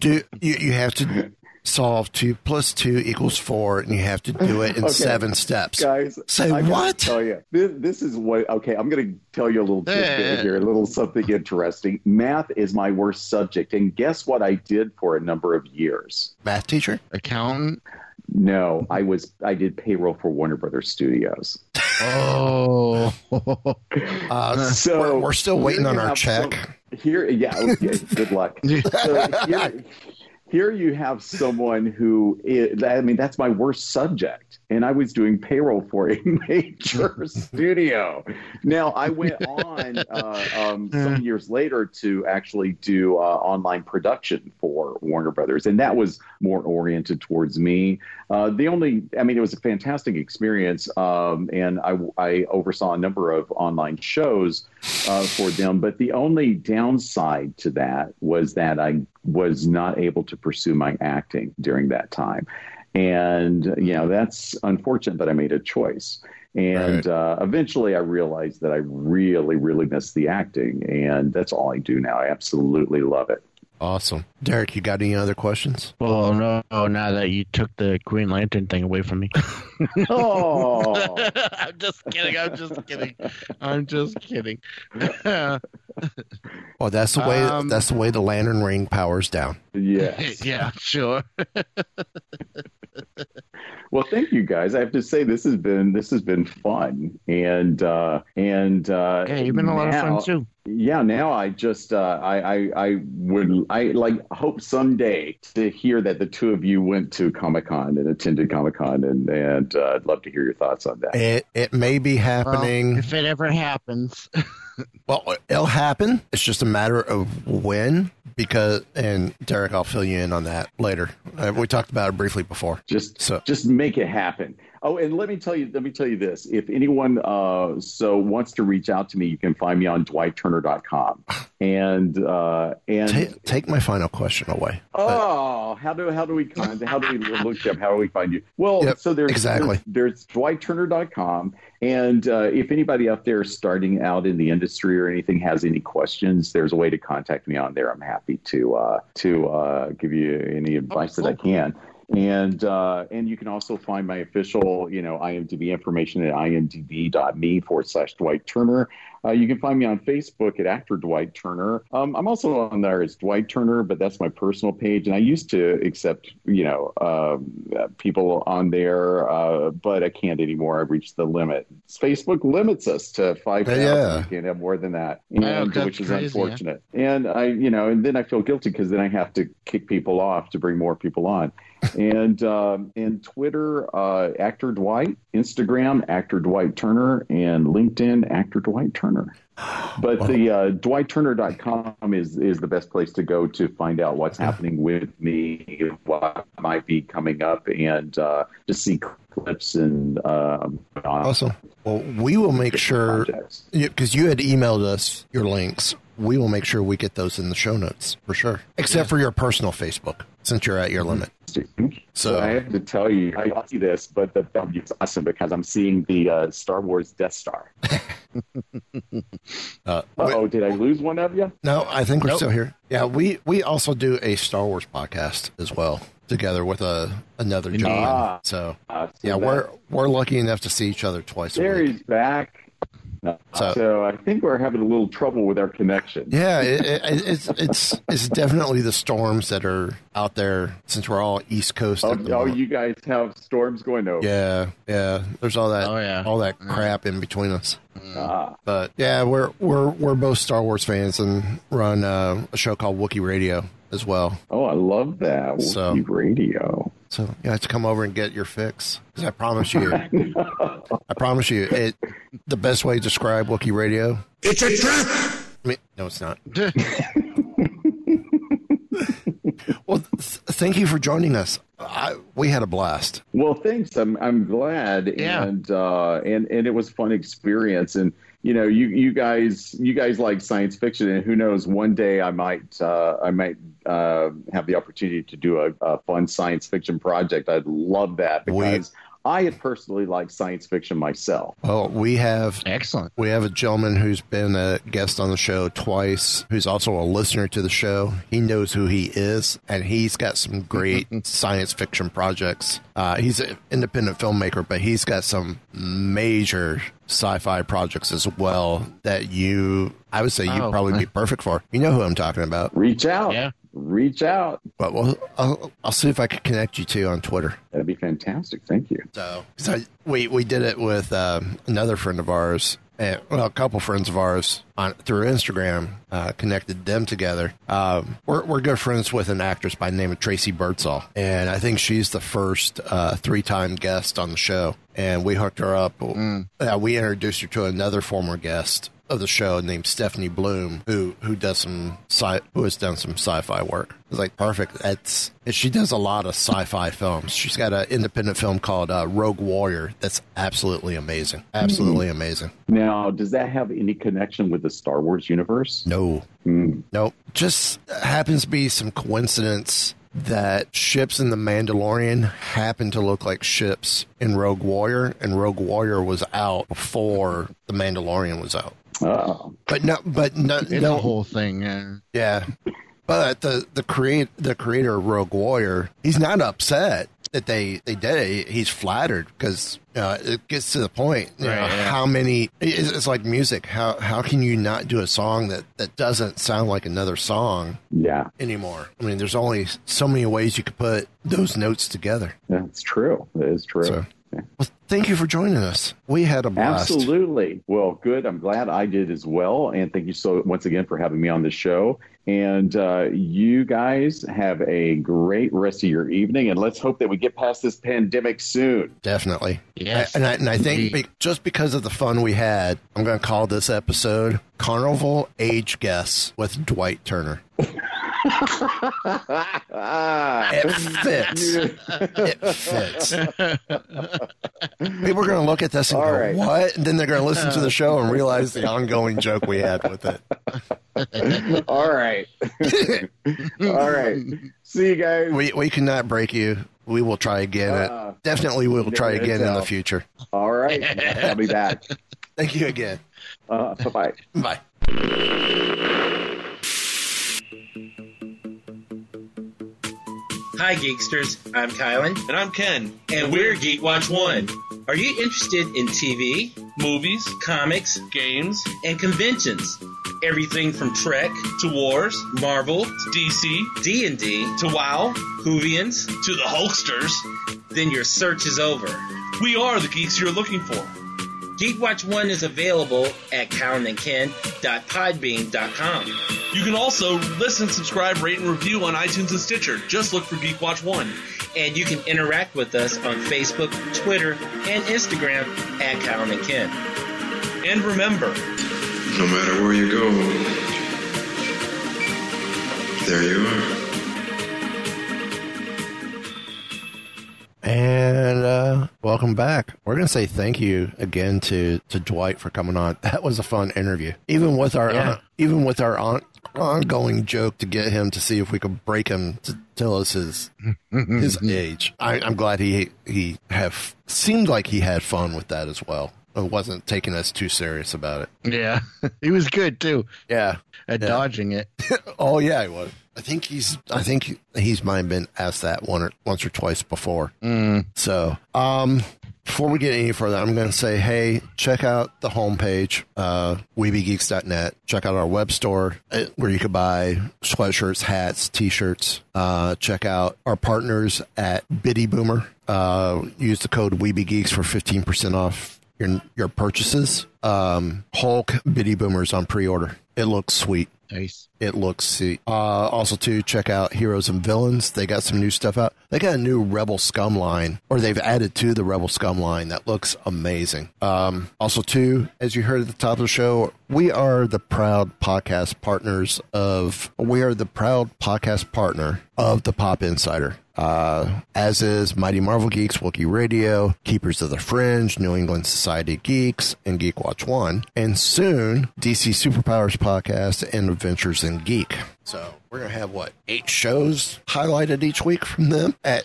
you have to solve 2 plus 2 equals 4, and you have to do it in 7 steps. Guys, what? Oh, yeah. This is what, okay, I'm going to tell you a little tidbit here, a little something interesting. Math is my worst subject, and guess what I did for a number of years? Math teacher? Accountant? No, I did payroll for Warner Brothers Studios. Oh, so we're still waiting on our check. Okay, good luck. So here you have someone who is, I mean, that's my worst subject. And I was doing payroll for a major studio. Now, I went on some years later to actually do online production for Warner Brothers. And that was more oriented towards me. It was a fantastic experience. And I oversaw a number of online shows for them. But the only downside to that was that I was not able to pursue my acting during that time. And, you know, that's unfortunate, but I made a choice. And eventually I realized that I really, really missed the acting. And that's all I do now. I absolutely love it. Awesome. Derek, you got any other questions? Well, no, now that you took the Green Lantern thing away from me. Oh, I'm just kidding. Well, that's the way the lantern ring powers down. Yes. Yeah, sure. Well, thank you guys. I have to say this has been fun, and yeah, you've been a lot of fun too. Yeah, now I just I would hope someday to hear that the two of you went to Comic-Con and attended Comic-Con, and I'd love to hear your thoughts on that. It may be happening. Well, if it ever happens. Well, it'll happen. It's just a matter of when, because, and Derek, I'll fill you in on that later. We talked about it briefly before. Just make it happen. Oh, and let me tell you this. If anyone wants to reach out to me, you can find me on DwightTurner.com. And take my final question away. Oh, how do we look up? How do we find you? Well, yep, so there's DwightTurner.com. And if anybody out there starting out in the industry or anything has any questions, there's a way to contact me on there. I'm happy to give you any advice that I can. And you can also find my official, IMDb information at imdb.me/Dwight Turner. You can find me on Facebook at Actor Dwight Turner. I'm also on there as Dwight Turner, but that's my personal page. And I used to accept, people on there, but I can't anymore. I've reached the limit. Facebook limits us to 5,000. Yeah. You can't have more than that, which is crazy, unfortunate. Yeah. And then I feel guilty because then I have to kick people off to bring more people on. And Twitter, Actor Dwight, Instagram, Actor Dwight Turner, and LinkedIn, Actor Dwight Turner. But the DwightTurner.com is the best place to go to find out what's happening with me, what might be coming up, and to see clips and awesome. Well, we will make sure, because you had emailed us your links. We will make sure we get those in the show notes for sure, except for your personal Facebook, since you're at your limit. So I have to tell you, I see this, but the W is awesome because I'm seeing the Star Wars Death Star. Did I lose one of you? No, I think we're still here. Yeah, we also do a Star Wars podcast as well, together with another gentleman. We're lucky enough to see each other twice a week. There he's back. So I think we're having a little trouble with our connection. Yeah, it's definitely the storms that are out there since we're all East Coast. Oh, you guys have storms going over. Yeah. There's all that, all that crap in between us. But yeah, we're both Star Wars fans and run a show called Wookiee Radio as well. Oh, I love that Wookiee Radio. So you have to come over and get your fix, because I promise you, the best way to describe Wookiee Radio. It's a trap. I mean, no, it's not. Well, thank you for joining us. We had a blast. Well, thanks. I'm glad. Yeah. And it was a fun experience. And you guys like science fiction, and who knows, one day I might have the opportunity to do a fun science fiction project. I'd love that, because I personally like science fiction myself. Oh, we have a gentleman who's been a guest on the show twice, who's also a listener to the show. He knows who he is, and he's got some great science fiction projects. He's an independent filmmaker, but he's got some major sci-fi projects as well that you'd probably be perfect for. You know who I'm talking about. Reach out. Yeah. Reach out. But I'll see if I can connect you two on Twitter. That'd be fantastic. Thank you. So we did it with another friend of ours, a couple friends of ours through Instagram, connected them together. We're good friends with an actress by the name of Tracy Birdsall, and I think she's the first 3-time guest on the show. And we hooked her up. We introduced her to another former guest of the show named Stephanie Bloom, who has done some sci-fi work. It's like perfect. She does a lot of sci-fi films. She's got an independent film called Rogue Warrior that's absolutely amazing. Absolutely amazing. Now, does that have any connection with the Star Wars universe? No. No. Just happens to be some coincidence that ships in The Mandalorian happen to look like ships in Rogue Warrior, and Rogue Warrior was out before The Mandalorian was out. Oh. But no, the whole thing. Yeah. But the creator of Rogue Warrior, he's not upset that they did it, he's flattered because it gets to the point. How many? It's like music. How can you not do a song that doesn't sound like another song? Yeah. Anymore. I mean, there's only so many ways you could put those notes together. That's true. That is true. So, yeah. Well, thank you for joining us. We had a blast. Absolutely. Well, good. I'm glad I did as well. And thank you so once again for having me on the show. And you guys have a great rest of your evening. And let's hope that we get past this pandemic soon. Definitely. Yes. And I think just because of the fun we had, I'm going to call this episode Carnival Age Guess with Dwight Turner. It fits. It fits. People are going to look at this and go, what? And then they're going to listen to the show and realize the ongoing joke we had with it. All right. All right. See you guys. We cannot break you. We will try again. Definitely we will try again in the future. All right. I'll be back. Thank you again. Bye-bye. Bye. Hi, Geeksters. I'm Kylan. And I'm Ken. And we're Geek Watch One. Are you interested in TV, movies, comics, games, and conventions? Everything from Trek to Wars, Marvel, to DC, D&D, to WoW, Whovians, to the Hulksters. Then your search is over. We are the geeks you're looking for. Geek Watch One is available at kylanandken.podbean.com. You can also listen, subscribe, rate, and review on iTunes and Stitcher. Just look for Geek Watch 1. And you can interact with us on Facebook, Twitter, and Instagram at Kylan and Ken. And remember, no matter where you go, there you are. And welcome back. We're going to say thank you again to Dwight for coming on. That was a fun interview. Even with our ongoing joke to get him to see if we could break him to tell us his age. I'm glad he seemed like he had fun with that as well. It wasn't taking us too serious about it. Yeah, he was good too. Yeah, at dodging it. Oh yeah, he was. I think he's might have been asked that once or twice before. Mm. So, before we get any further, I'm going to say, hey, check out the homepage, webegeeks.net. Check out our web store where you can buy sweatshirts, hats, T-shirts. Check out our partners at Biddy Boomer. Use the code WeBeGeeks for 15% off your purchases. Hulk Biddy Boomers on pre-order. It looks sweet. Nice. It looks sweet. Also, to check out Heroes and Villains. They got some new stuff out. They got a new Rebel Scum line, or they've added to the Rebel Scum line. That looks amazing. Also, too, as you heard at the top of the show, we are the proud podcast partner of the Pop Insider. As is Mighty Marvel Geeks, Wookiee Radio, Keepers of the Fringe, New England Society of Geeks, and Geek Watch One, and soon DC Superpowers Podcast and Adventures in Geek. So we're going to have, 8 shows highlighted each week from them at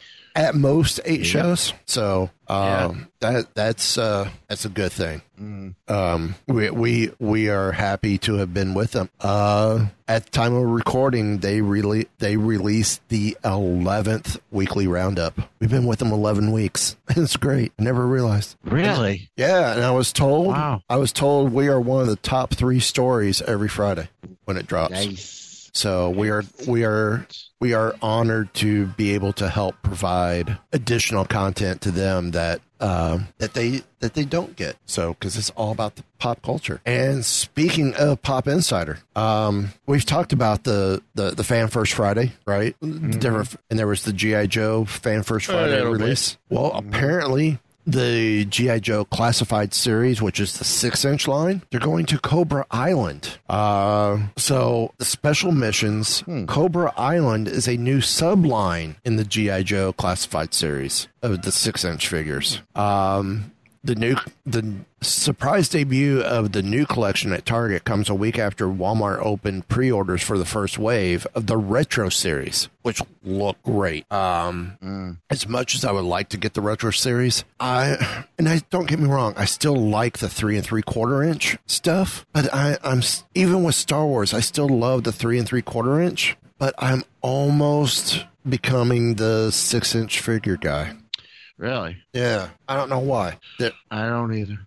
most 8 shows. So that's a good thing. Mm. We are happy to have been with them. At the time of recording, they released the 11th weekly roundup. We've been with them 11 weeks. It's great. I never realized. Really? Yeah. And I was told. Wow. I was told we are one of the top 3 stories every Friday when it drops. Nice. So we are honored to be able to help provide additional content to them that they don't get. So, because it's all about the pop culture. And speaking of Pop Insider, we've talked about the Fan First Friday, right? Mm-hmm. And there was the G.I. Joe Fan First Friday release. Well, apparently, the G.I. Joe Classified series, which is the 6-inch line, they're going to Cobra Island. So the special missions, Cobra Island is a new subline in the G.I. Joe Classified series of the 6-inch figures. The surprise debut of the new collection at Target comes a week after Walmart opened pre-orders for the first wave of the Retro series, which look great. As much as I would like to get the Retro series, I don't get me wrong, I still like the 3 3/4-inch stuff, but I'm even with Star Wars, I still love the 3 3/4-inch, but I'm almost becoming the 6-inch figure guy. Really? Yeah. I don't know why. I don't either.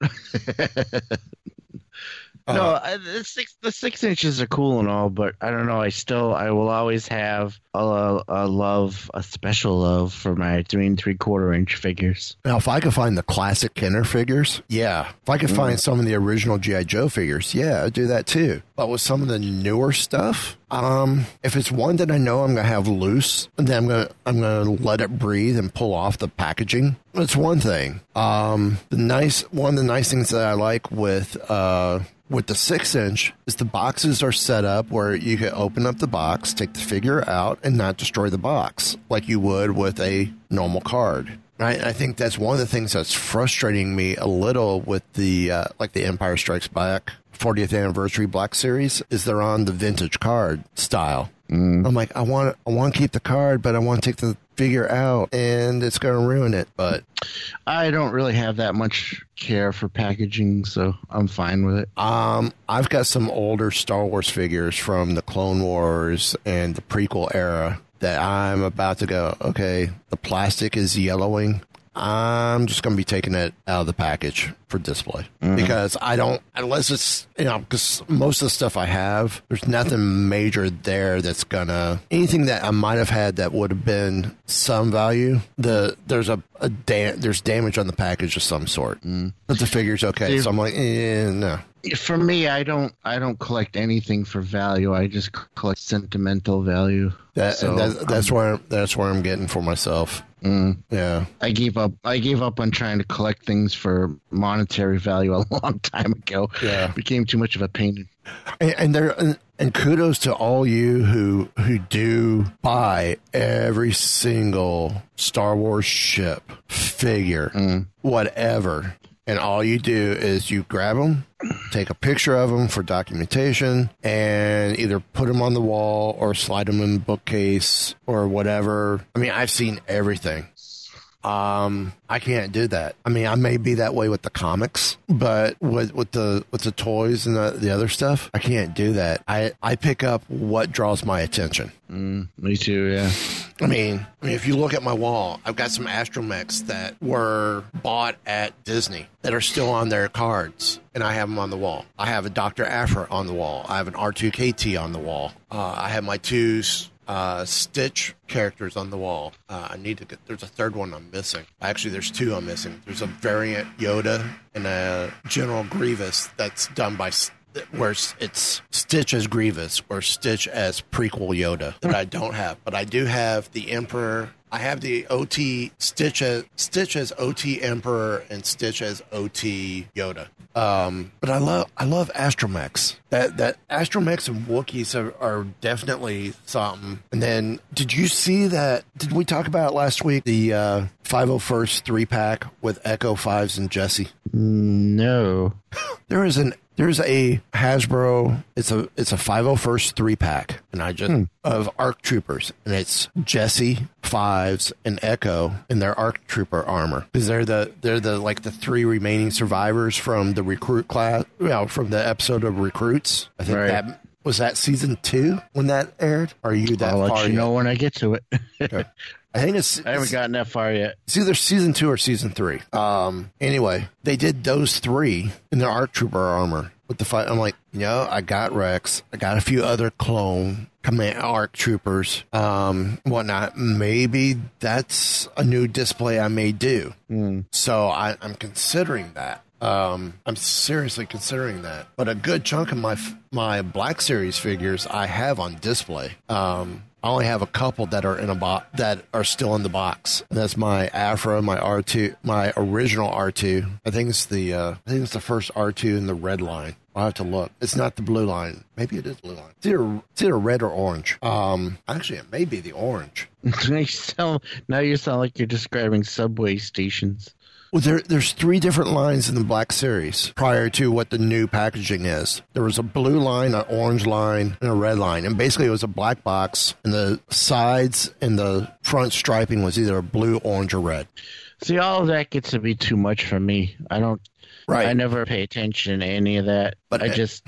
The 6 inches are cool and all, but I don't know. I will always have a special love for my 3 3/4 inch figures. Now, if I could find the classic Kenner figures, yeah. If I could find some of the original G.I. Joe figures, yeah, I'd do that too. But with some of the newer stuff, if it's one that I know I'm gonna have loose, and then I'm gonna let it breathe and pull off the packaging. That's one thing. The nice things that I like with the 6-inch is the boxes are set up where you can open up the box, take the figure out, and not destroy the box like you would with a normal card. Right? I think that's one of the things that's frustrating me a little with the the Empire Strikes Back 40th Anniversary Black Series is they're on the vintage card style. Mm. I'm like, I want to keep the card, but I want to take the figure out, and it's going to ruin it. But I don't really have that much care for packaging, so I'm fine with it. I've got some older Star Wars figures from the Clone Wars and the prequel era that I'm about to go, okay, the plastic is yellowing. I'm just going to be taking it out of the package for display because unless it's, because most of the stuff I have, there's nothing major there that's anything that I might have had that would have been some value. There's damage on the package of some sort, but the figure's okay. So I'm like, no. For me, I don't collect anything for value. I just collect sentimental value. That's where I'm getting for myself. Mm. Yeah, I gave up on trying to collect things for monetary value a long time ago. Yeah, it became too much of a pain. And kudos to all you who do buy every single Star Wars ship figure, whatever. And all you do is you grab them, take a picture of them for documentation, and either put them on the wall or slide them in the bookcase or whatever. I mean, I've seen everything. I can't do that. I mean, I may be that way with the comics, but with the toys and the other stuff, I can't do that. I pick up what draws my attention. Me too, yeah. I mean, if you look at my wall, I've got some Astromechs that were bought at Disney that are still on their cards, and I have them on the wall. I have a Dr. Aphra on the wall. I have an R2-KT on the wall. I have my two... Stitch characters on the wall. There's a third one I'm missing. Actually, there's two I'm missing. There's a variant Yoda and a General Grievous that's done by where it's Stitch as Grievous or Stitch as prequel Yoda that I don't have. But I do have the Emperor. I have the OT Stitch as OT Emperor and Stitch as OT Yoda. But I love Astromechs. That Astromechs and Wookiees are definitely something. And then did you see that? Did we talk about it last week? The 501st 3-pack with Echo 5s and Jesse? No. There's a Hasbro. It's a 501st 3-pack, and I just of ARC Troopers, and it's Jesse, 5s, and Echo in their ARC Trooper armor because they're the three remaining survivors from the recruit class. Well, from the episode of Recruits, I think that. Was that season 2 when that aired? Are you that I'll far? I'll let you know when I get to it. Okay. I think I haven't gotten that far yet. It's either season 2 or season 3. Anyway, they did those three in their ARC Trooper armor with the fight. I'm like, I got Rex. I got a few other clone command ARC Troopers, whatnot. Maybe that's a new display I may do. So I'm considering that. I'm seriously considering that, but a good chunk of my Black Series figures I have on display. I only have a couple that are in a box that are still in the box. That's my Afra, my R2, my original R2. I think it's the first R2 in the red line. I'll have to look. It's not the blue line. Maybe it is blue line. It's either red or orange. Actually, it may be the orange. Now you sound like you're describing subway stations. Well, there's three different lines in the Black Series prior to what the new packaging is. There was a blue line, an orange line, and a red line. And basically, it was a black box, and the sides and the front striping was either blue, orange, or red. See, all of that gets to be too much for me. I don't... Right. I never pay attention to any of that. But I just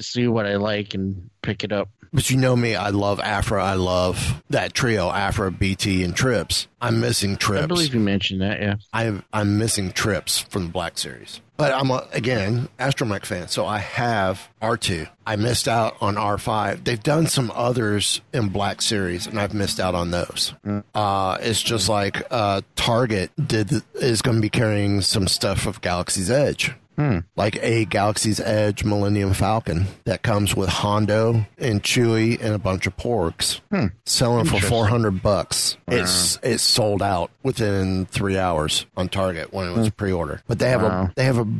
see what I like and pick it up. But you know me, I love Afra. I love that trio, Afra, BT, and Trips. I'm missing Trips. I believe you mentioned that, yeah. I'm missing Trips from the Black Series. But I'm, again, Astromech fan, so I have R2. I missed out on R5. They've done some others in Black Series, and I've missed out on those. It's just like Target is going to be carrying some stuff of Galaxy's Edge. Like a Galaxy's Edge Millennium Falcon that comes with Hondo and Chewie and a bunch of porgs, selling for $400. Wow. It's sold out within 3 hours on Target when it was pre-order. But they have a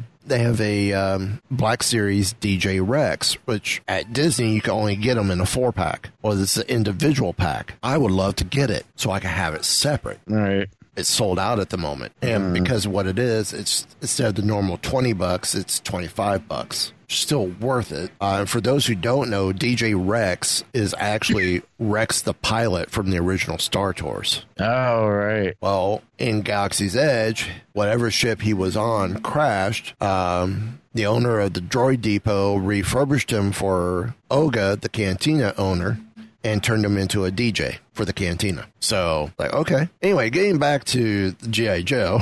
Black Series DJ Rex, which at Disney you can only get them in a 4-pack, or it's an individual pack. I would love to get it so I can have it separate. All right. It's sold out at the moment, and because of what it is, it's instead of the normal $20, it's $25. Still worth it. For those who don't know, DJ Rex is actually Rex the pilot from the original Star Tours. Oh, right. Well, in Galaxy's Edge, whatever ship he was on crashed. The owner of the droid depot refurbished him for Oga, the cantina owner, and turned him into a DJ for the cantina. So, like, okay. Anyway, getting back to G.I. Joe.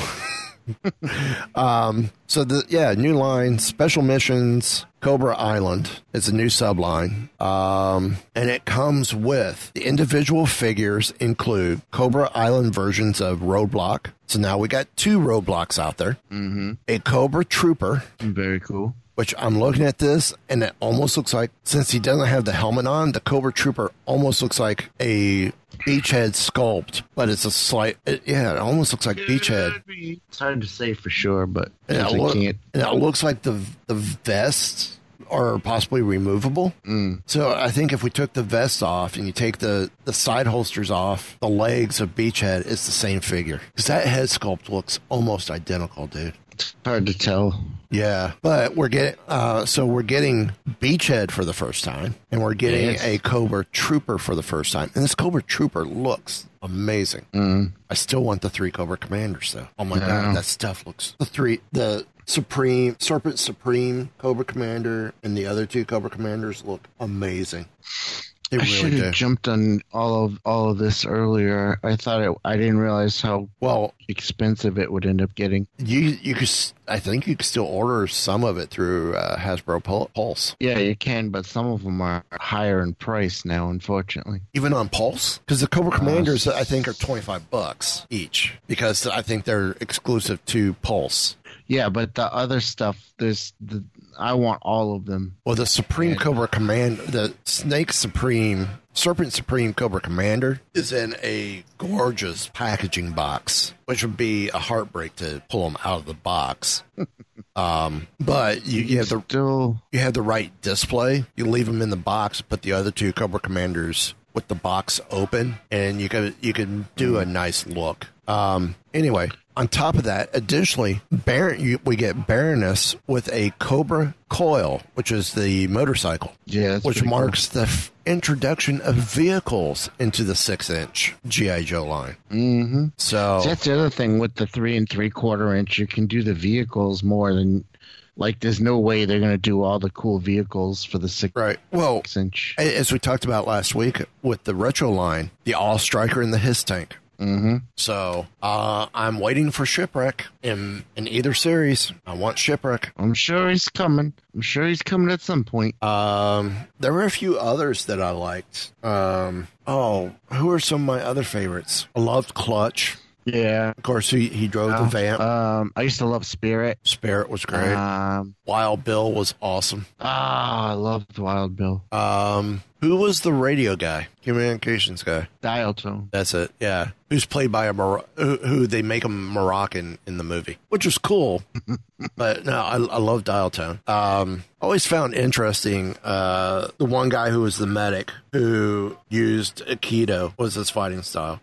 New line, special missions, Cobra Island. It's a new subline. And it comes with the individual figures include Cobra Island versions of Roadblock. So now we got 2 Roadblocks out there. Mm-hmm. A Cobra Trooper. Very cool. Which I'm looking at this, and it almost looks like, since he doesn't have the helmet on, the Cobra Trooper almost looks like a Beachhead sculpt, but it's a slight, it almost looks like Beachhead. It's hard to say for sure, but it looks like the vest are possibly removable. So I think if we took the vest off and you take the side holsters off the legs of Beachhead, it's the same figure. Because that head sculpt looks almost identical, dude. It's hard to tell. Yeah, but we're getting Beachhead for the first time, and we're getting a Cobra Trooper for the first time. And this Cobra Trooper looks amazing. I still want the 3 Cobra Commanders though. Oh my God, that stuff looks the Supreme, Serpent Supreme Cobra Commander and the other 2 Cobra Commanders look amazing. They really should have jumped on all of this earlier. I thought I didn't realize how expensive it would end up getting. You could. I think you can still order some of it through Hasbro Pulse. Yeah, you can, but some of them are higher in price now, unfortunately. Even on Pulse? Because the Cobra Commanders, I think, are $25 each, because I think they're exclusive to Pulse. Yeah, but the other stuff, I want all of them. Well, the Supreme Cobra Commander, the Snake Supreme... Serpent Supreme Cobra Commander is in a gorgeous packaging box, which would be a heartbreak to pull them out of the box. But you have the right display. You leave them in the box, put the other 2 Cobra Commanders with the box open, and you can do a nice look. Anyway, on top of that, additionally, we get Baroness with a Cobra Coil, which is the motorcycle, which marks the introduction of vehicles into the 6-inch G.I. Joe line. Mm-hmm. So that's the other thing with the 3 3/4 inch. You can do the vehicles more than. Like, there's no way they're going to do all the cool vehicles for the 6-inch. Right. Well, as we talked about last week with the retro line, the All-Striker and the Hiss Tank. Mm-hmm. So I'm waiting for Shipwreck in either series. I want Shipwreck. I'm sure he's coming at some point. There were a few others that I liked. Who are some of my other favorites? I loved Clutch. Yeah. Of course, he drove the vamp. I used to love Spirit. Spirit was great. Wild Bill was awesome. I loved Wild Bill. Who was the radio guy? Communications guy. Dial Tone. That's it, yeah. Who's played by who they make him Moroccan in the movie, which was cool. But no, I love Dial Tone. Always found interesting the one guy who was the medic who used Aikido was his fighting style.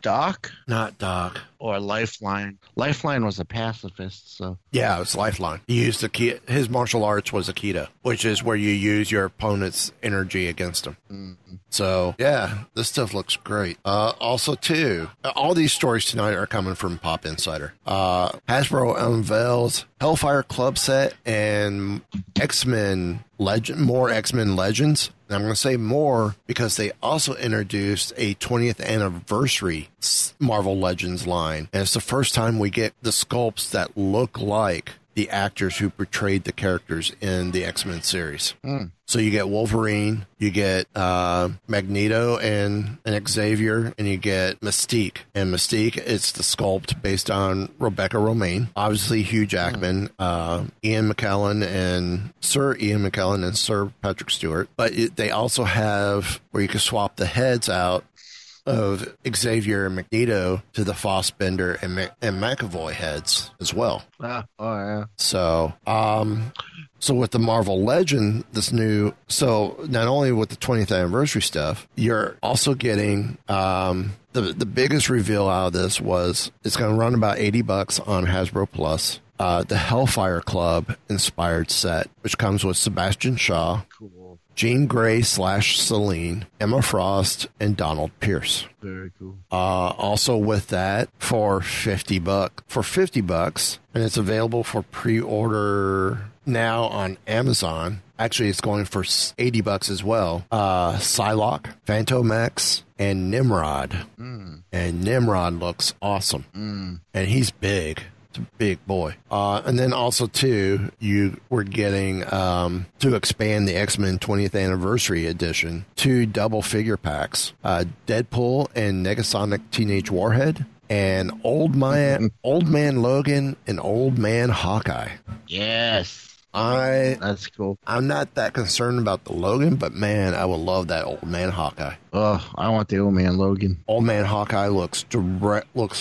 Doc? Not Doc. Or Lifeline. Lifeline was a pacifist, so... Yeah, it was Lifeline. He used his martial arts was Aikido, which is where you use your opponent's energy against him. Mm-hmm. So, yeah, this stuff looks great. Also, too, all these stories tonight are coming from Pop Insider. Hasbro unveils Hellfire Club set and X-Men Legends. And I'm going to say more because they also introduced a 20th anniversary Marvel Legends line. And it's the first time we get the sculpts that look like the actors who portrayed the characters in the X-Men series. Mm. So you get Wolverine, you get Magneto and Xavier, and you get Mystique. And Mystique, it's the sculpt based on Rebecca Romaine. Obviously, Hugh Jackman, Ian McKellen, and Sir Ian McKellen, and Sir Patrick Stewart. But they also have where you can swap the heads out of Xavier and Magneto to the Fossbender and McAvoy heads as well. So, so with the Marvel Legend, not only with the 20th anniversary stuff, you're also getting the biggest reveal out of this was it's going to run about $80 on Hasbro Plus. The Hellfire Club inspired set, which comes with Sebastian Shaw. Cool. Jean Grey / Celine, Emma Frost, and Donald Pierce. Very cool. Also with that for $50, and it's available for pre-order now on Amazon. Actually, it's going for $80 as well. Psylocke, Phantomax, and Nimrod. Mm. And Nimrod looks awesome, and he's big. It's a big boy. And then also, too, you were getting, to expand the X-Men 20th Anniversary Edition, 2 double-figure packs, Deadpool and Negasonic Teenage Warhead, and Old Man Logan and Old Man Hawkeye. Yes. That's cool. I'm not that concerned about the Logan, but man, I would love that Old Man Hawkeye. Oh, I want the Old Man Logan. Old Man Hawkeye looks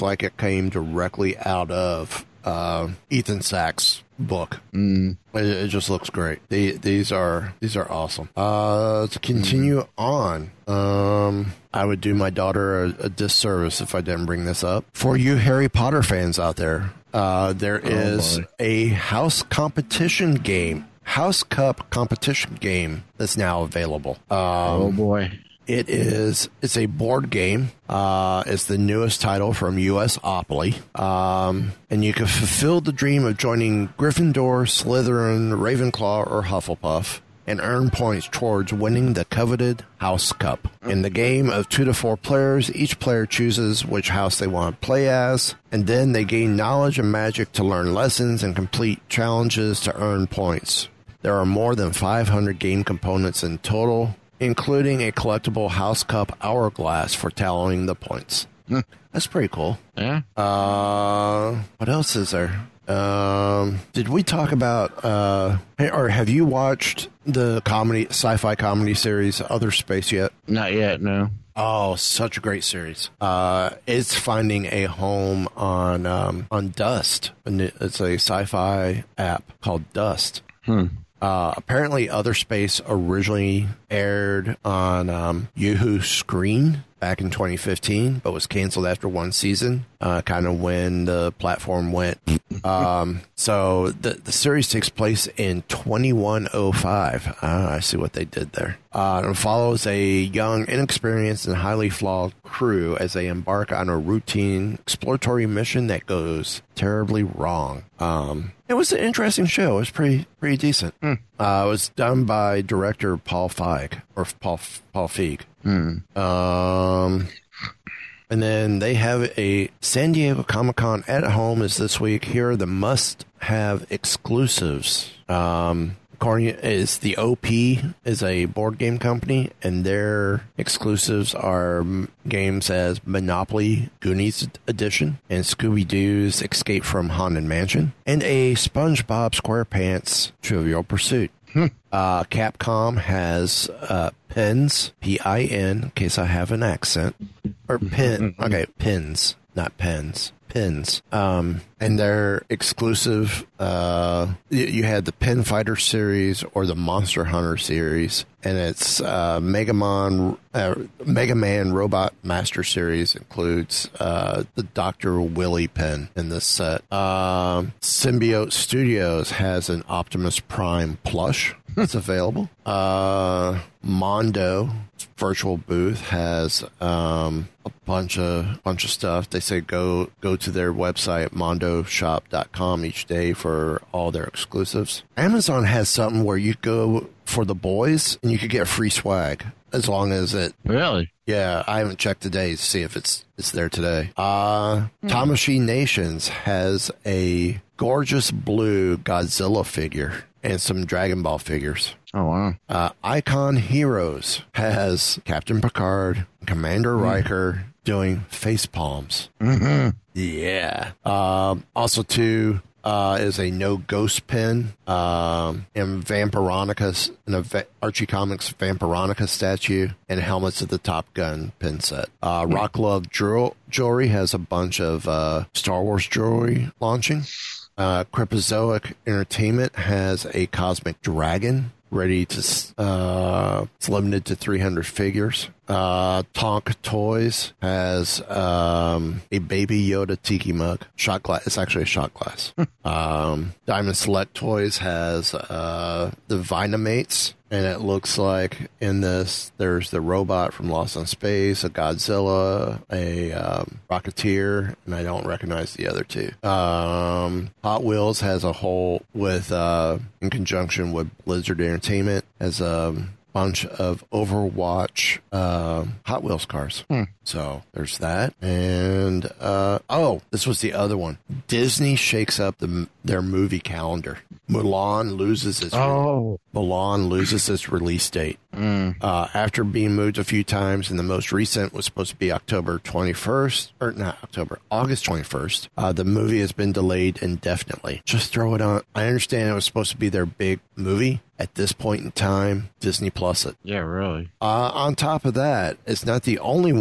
like it came directly out of Ethan Sachs' book. Mm. It just looks great. These are awesome. To continue on, I would do my daughter a disservice if I didn't bring this up. For you Harry Potter fans out there, there is a House Cup competition game that's now available. It's a board game. It's the newest title from USopoly. And you can fulfill the dream of joining Gryffindor, Slytherin, Ravenclaw, or Hufflepuff and earn points towards winning the coveted House Cup. In the game of 2 to 4 players, each player chooses which house they want to play as, and then they gain knowledge and magic to learn lessons and complete challenges to earn points. There are more than 500 game components in total, including a collectible House Cup hourglass for tallying the points. That's pretty cool. Yeah. What else is there? Did we talk about or have you watched the sci-fi comedy series Other Space yet? Not yet, no. Oh, such a great series. It's finding a home on Dust. It's a sci-fi app called Dust. Apparently Other Space originally aired on Yahoo Screen back in 2015, but was canceled after 1 season, kind of when the platform went. So the series takes place in 2105. I see what they did there. And follows a young, inexperienced, and highly flawed crew as they embark on a routine exploratory mission that goes terribly wrong. It was an interesting show. It was pretty decent. It was done by director Paul Feig. And then they have a San Diego Comic-Con at home is this week. Here are the must-have exclusives. Is the OP is a board game company, and their exclusives are games as Monopoly Goonies Edition and Scooby-Doo's Escape from Haunted Mansion and a SpongeBob SquarePants Trivial Pursuit. Capcom has Pins, P-I-N, in case I have an accent, or Pin. Okay, Pins, not Pens. Pins. And they're exclusive. You had the Pin Fighter series or the Monster Hunter series, and it's Mega Man Robot Master series includes the Dr. Willy Pin in this set. Symbiote Studios has an Optimus Prime plush. It's available. Mondo Virtual Booth has a bunch of stuff. They say go to their website mondoshop.com each day for all their exclusives. Amazon has something where you go for the boys, and you could get free swag as long as it. Really? Yeah, I haven't checked today to see if it's there today. Time Machine Nations has a gorgeous blue Godzilla figure and some Dragon Ball figures. Oh, wow. Icon Heroes has Captain Picard, Commander Riker doing face palms. Mm-hmm. Yeah. Also, too, is a No Ghost pin and Vampironica, Archie Comics Vampironica statue, and Helmets of the Top Gun pin set. Rock Love Jewelry has a bunch of Star Wars jewelry launching. Cryptozoic Entertainment has a Cosmic Dragon ready to, it's limited to 300 figures. Tonk Toys has a Baby Yoda tiki mug. Shot glass. It's actually a shot glass. Diamond Select Toys has the Vinamates, and it looks like in this there's the robot from Lost in Space, a Godzilla, a Rocketeer, and I don't recognize the other two. Hot Wheels has a whole with in conjunction with Blizzard Entertainment as a bunch of Overwatch Hot Wheels cars. So there's that. And this was the other one. Disney shakes up their movie calendar. Mulan loses its release date. After being moved a few times, and the most recent was supposed to be August 21st. The movie has been delayed indefinitely. Just throw it on. I understand it was supposed to be their big movie. At this point in time, Disney Plus it. Yeah, really. On top of that, it's not the only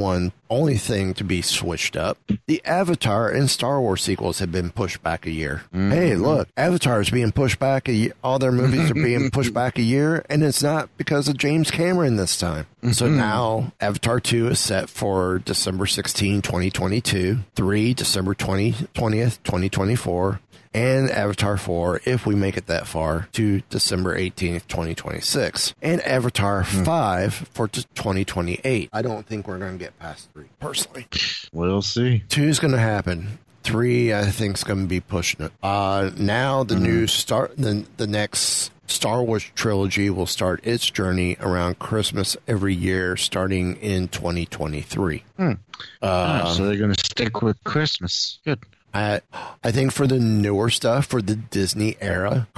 thing to be switched up. The Avatar and Star Wars sequels have been pushed back a year. Mm-hmm. Hey, look, Avatar is being pushed back a year. All their movies are being pushed back a year, and it's not because of James Cameron this time. Mm-hmm. So now Avatar 2 is set for December 16, 2022, 3, December 20th, 2024, and Avatar 4, if we make it that far, to December 18th, 2026. And Avatar 5 for 2028. I don't think we're going to get past 3, personally. We'll see. 2's going to happen. 3, I think, is going to be pushing it. Now the new the next Star Wars trilogy will start its journey around Christmas every year, starting in 2023. So they're going to stick with Christmas. Good. I think for the newer stuff, for the Disney era,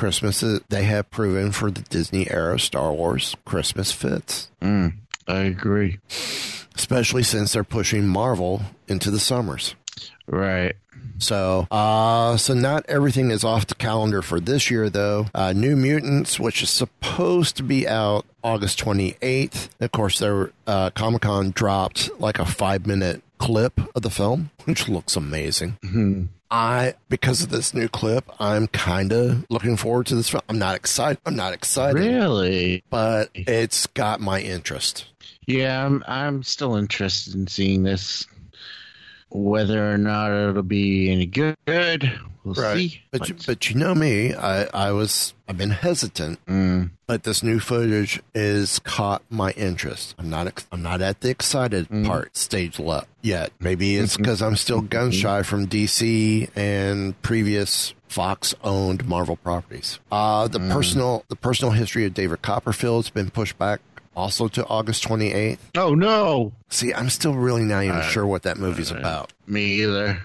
they have proven for the Disney era Star Wars, Christmas fits. I agree. Especially since they're pushing Marvel into the summers. Right. So not everything is off the calendar for this year, though. New Mutants, which is supposed to be out August 28th. Of course, their Comic-Con dropped like a 5-minute clip of the film, which looks amazing. Mm-hmm. Because of this new clip, I'm kind of looking forward to this film. I'm not excited. Really? But it's got my interest. Yeah, I'm still interested in seeing this. Whether or not it'll be any good, we'll see. But you know me, I've been hesitant. But this new footage has caught my interest. I'm not at the excited part stage left yet. Maybe it's because I'm still gun shy from DC and previous Fox-owned Marvel properties. The personal history of David Copperfield's been pushed back. Also to August 28th. Oh, no. See, I'm still really not even sure what that movie's about. Me either.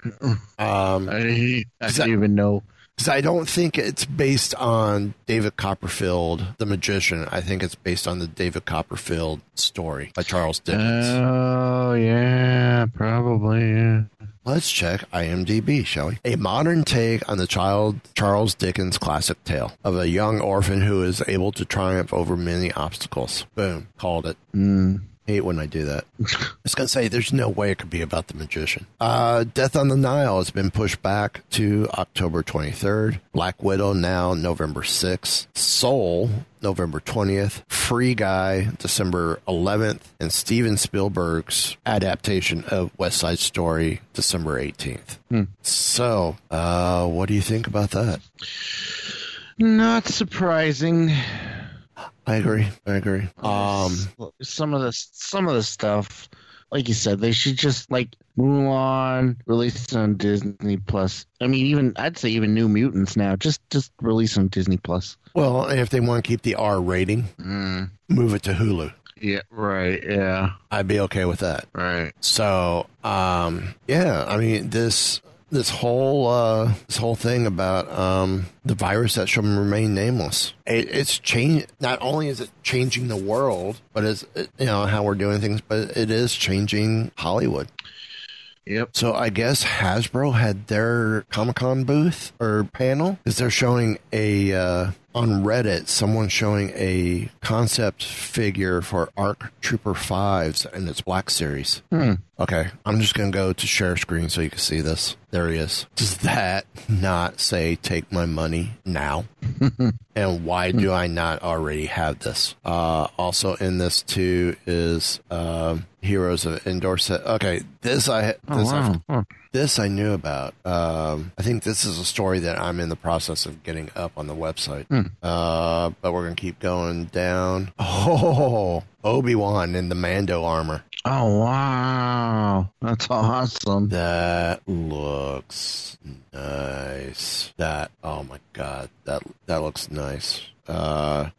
I don't even know. Because I don't think it's based on David Copperfield, the magician. I think it's based on the David Copperfield story by Charles Dickens. Oh, yeah, probably, yeah. Let's check IMDb, shall we? A modern take on the Charles Dickens classic tale of a young orphan who is able to triumph over many obstacles. Boom. Called it. Hate when I do that. I was going to say, there's no way it could be about the magician. Death on the Nile has been pushed back to October 23rd. Black Widow now November 6th. Soul, November 20th. Free Guy, December 11th. And Steven Spielberg's adaptation of West Side Story, December 18th. So, what do you think about that? Not surprising. I agree. Some of the stuff like you said, they should just like Mulan, release it on Disney Plus. I mean, even I'd say even New Mutants now, just release on Disney Plus. Well, and if they want to keep the R rating, move it to Hulu. Yeah, right, yeah. I'd be okay with that. Right. So, yeah, I mean, this whole thing about the virus that shall remain nameless. It's changed. Not only is it changing the world, but it's, you know, how we're doing things, but it is changing Hollywood. Yep. So I guess Hasbro had their Comic-Con booth or panel, because they're showing a on Reddit, someone showing a concept figure for ARC Trooper 5s and its Black Series. Okay, I'm just going to go to share screen so you can see this. There he is. Does that not say take my money now? And why do I not already have this? Also in this too is Heroes of Indoor Set. Okay, this I knew about. I think this is a story that I'm in the process of getting up on the website. But we're going to keep going down. Oh, Obi-Wan in the Mando armor. Oh, wow. That's awesome. That looks nice. That, oh my God, that looks nice. Asajj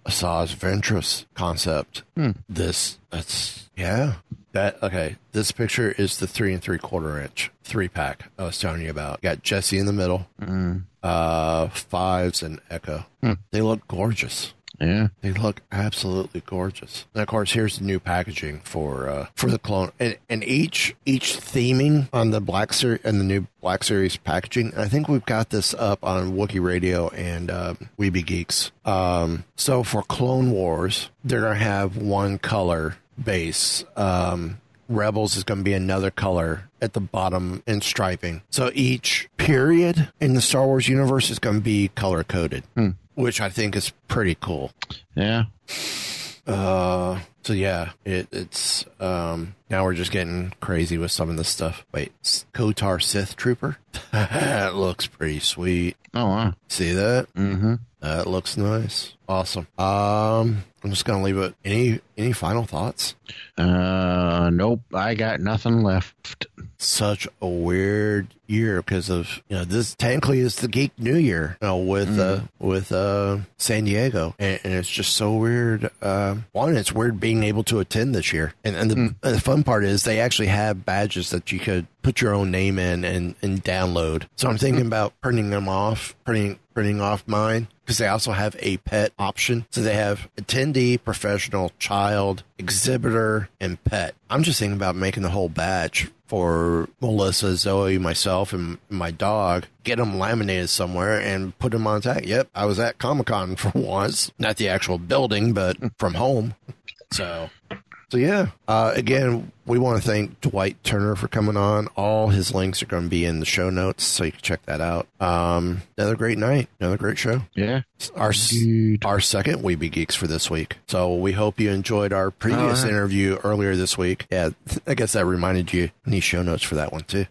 Ventress concept. This picture is the 3 3/4 inch 3-pack I was telling you about. Got Jesse in the middle, Fives and Echo. They look gorgeous. Yeah, they look absolutely gorgeous. And of course, here's the new packaging for the clone, and each theming on the Black Series and the new Black Series packaging. I think we've got this up on Wookiee Radio and We Be Geeks. So for Clone Wars, they're gonna have one color base. Rebels is going to be another color at the bottom in striping. So each period in the Star Wars universe is going to be color-coded, which I think is pretty cool. Yeah. So yeah, it's now we're just getting crazy with some of this stuff. Wait, Kotar Sith Trooper? That looks pretty sweet. Oh, wow. See that? Mm-hmm. That looks nice. Awesome. I'm just going to leave it. Any final thoughts? Nope. I got nothing left. Such a weird year because of, you know, this technically is the Geek New Year, you know, with San Diego. And it's just so weird. One, it's weird being able to attend this year. And the fun part is they actually have badges that you could put your own name in and download. So I'm thinking about printing them off, printing off mine, because they also have a pet option. So they have attendee, professional, child, exhibitor, and pet. I'm just thinking about making the whole badge for Melissa, Zoe, myself, and my dog, get them laminated somewhere and put them on tag. Yep, I was at Comic-Con for once. Not the actual building, but from home. So yeah, again, we want to thank Dwight Turner for coming on. All his links are going to be in the show notes, so you can check that out. Another great night, another great show. Yeah. Our second We Be Geeks for this week. So we hope you enjoyed our previous interview earlier this week. Yeah, I guess that reminded you. I need show notes for that one, too.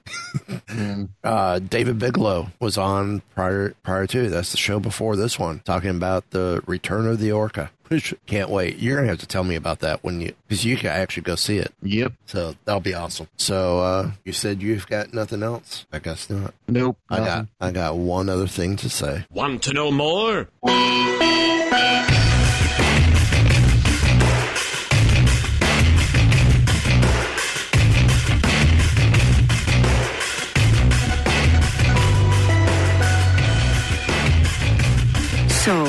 David Bigelow was on prior to. That's the show before this one, talking about the Return of the Orca. Which, can't wait. You're going to have to tell me about that because you can actually go see it. Yep. So that'll be awesome. So you said you've got nothing else? I guess not. Nope. I got one other thing to say. Want to know more? So,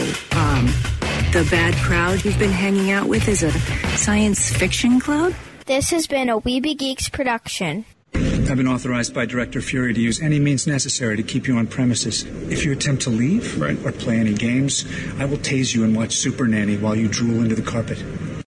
the bad crowd you've been hanging out with is a science fiction club? This has been a We Be Geeks production. I've been authorized by Director Fury to use any means necessary to keep you on premises. If you attempt to leave or play any games, I will tase you and watch Super Nanny while you drool into the carpet.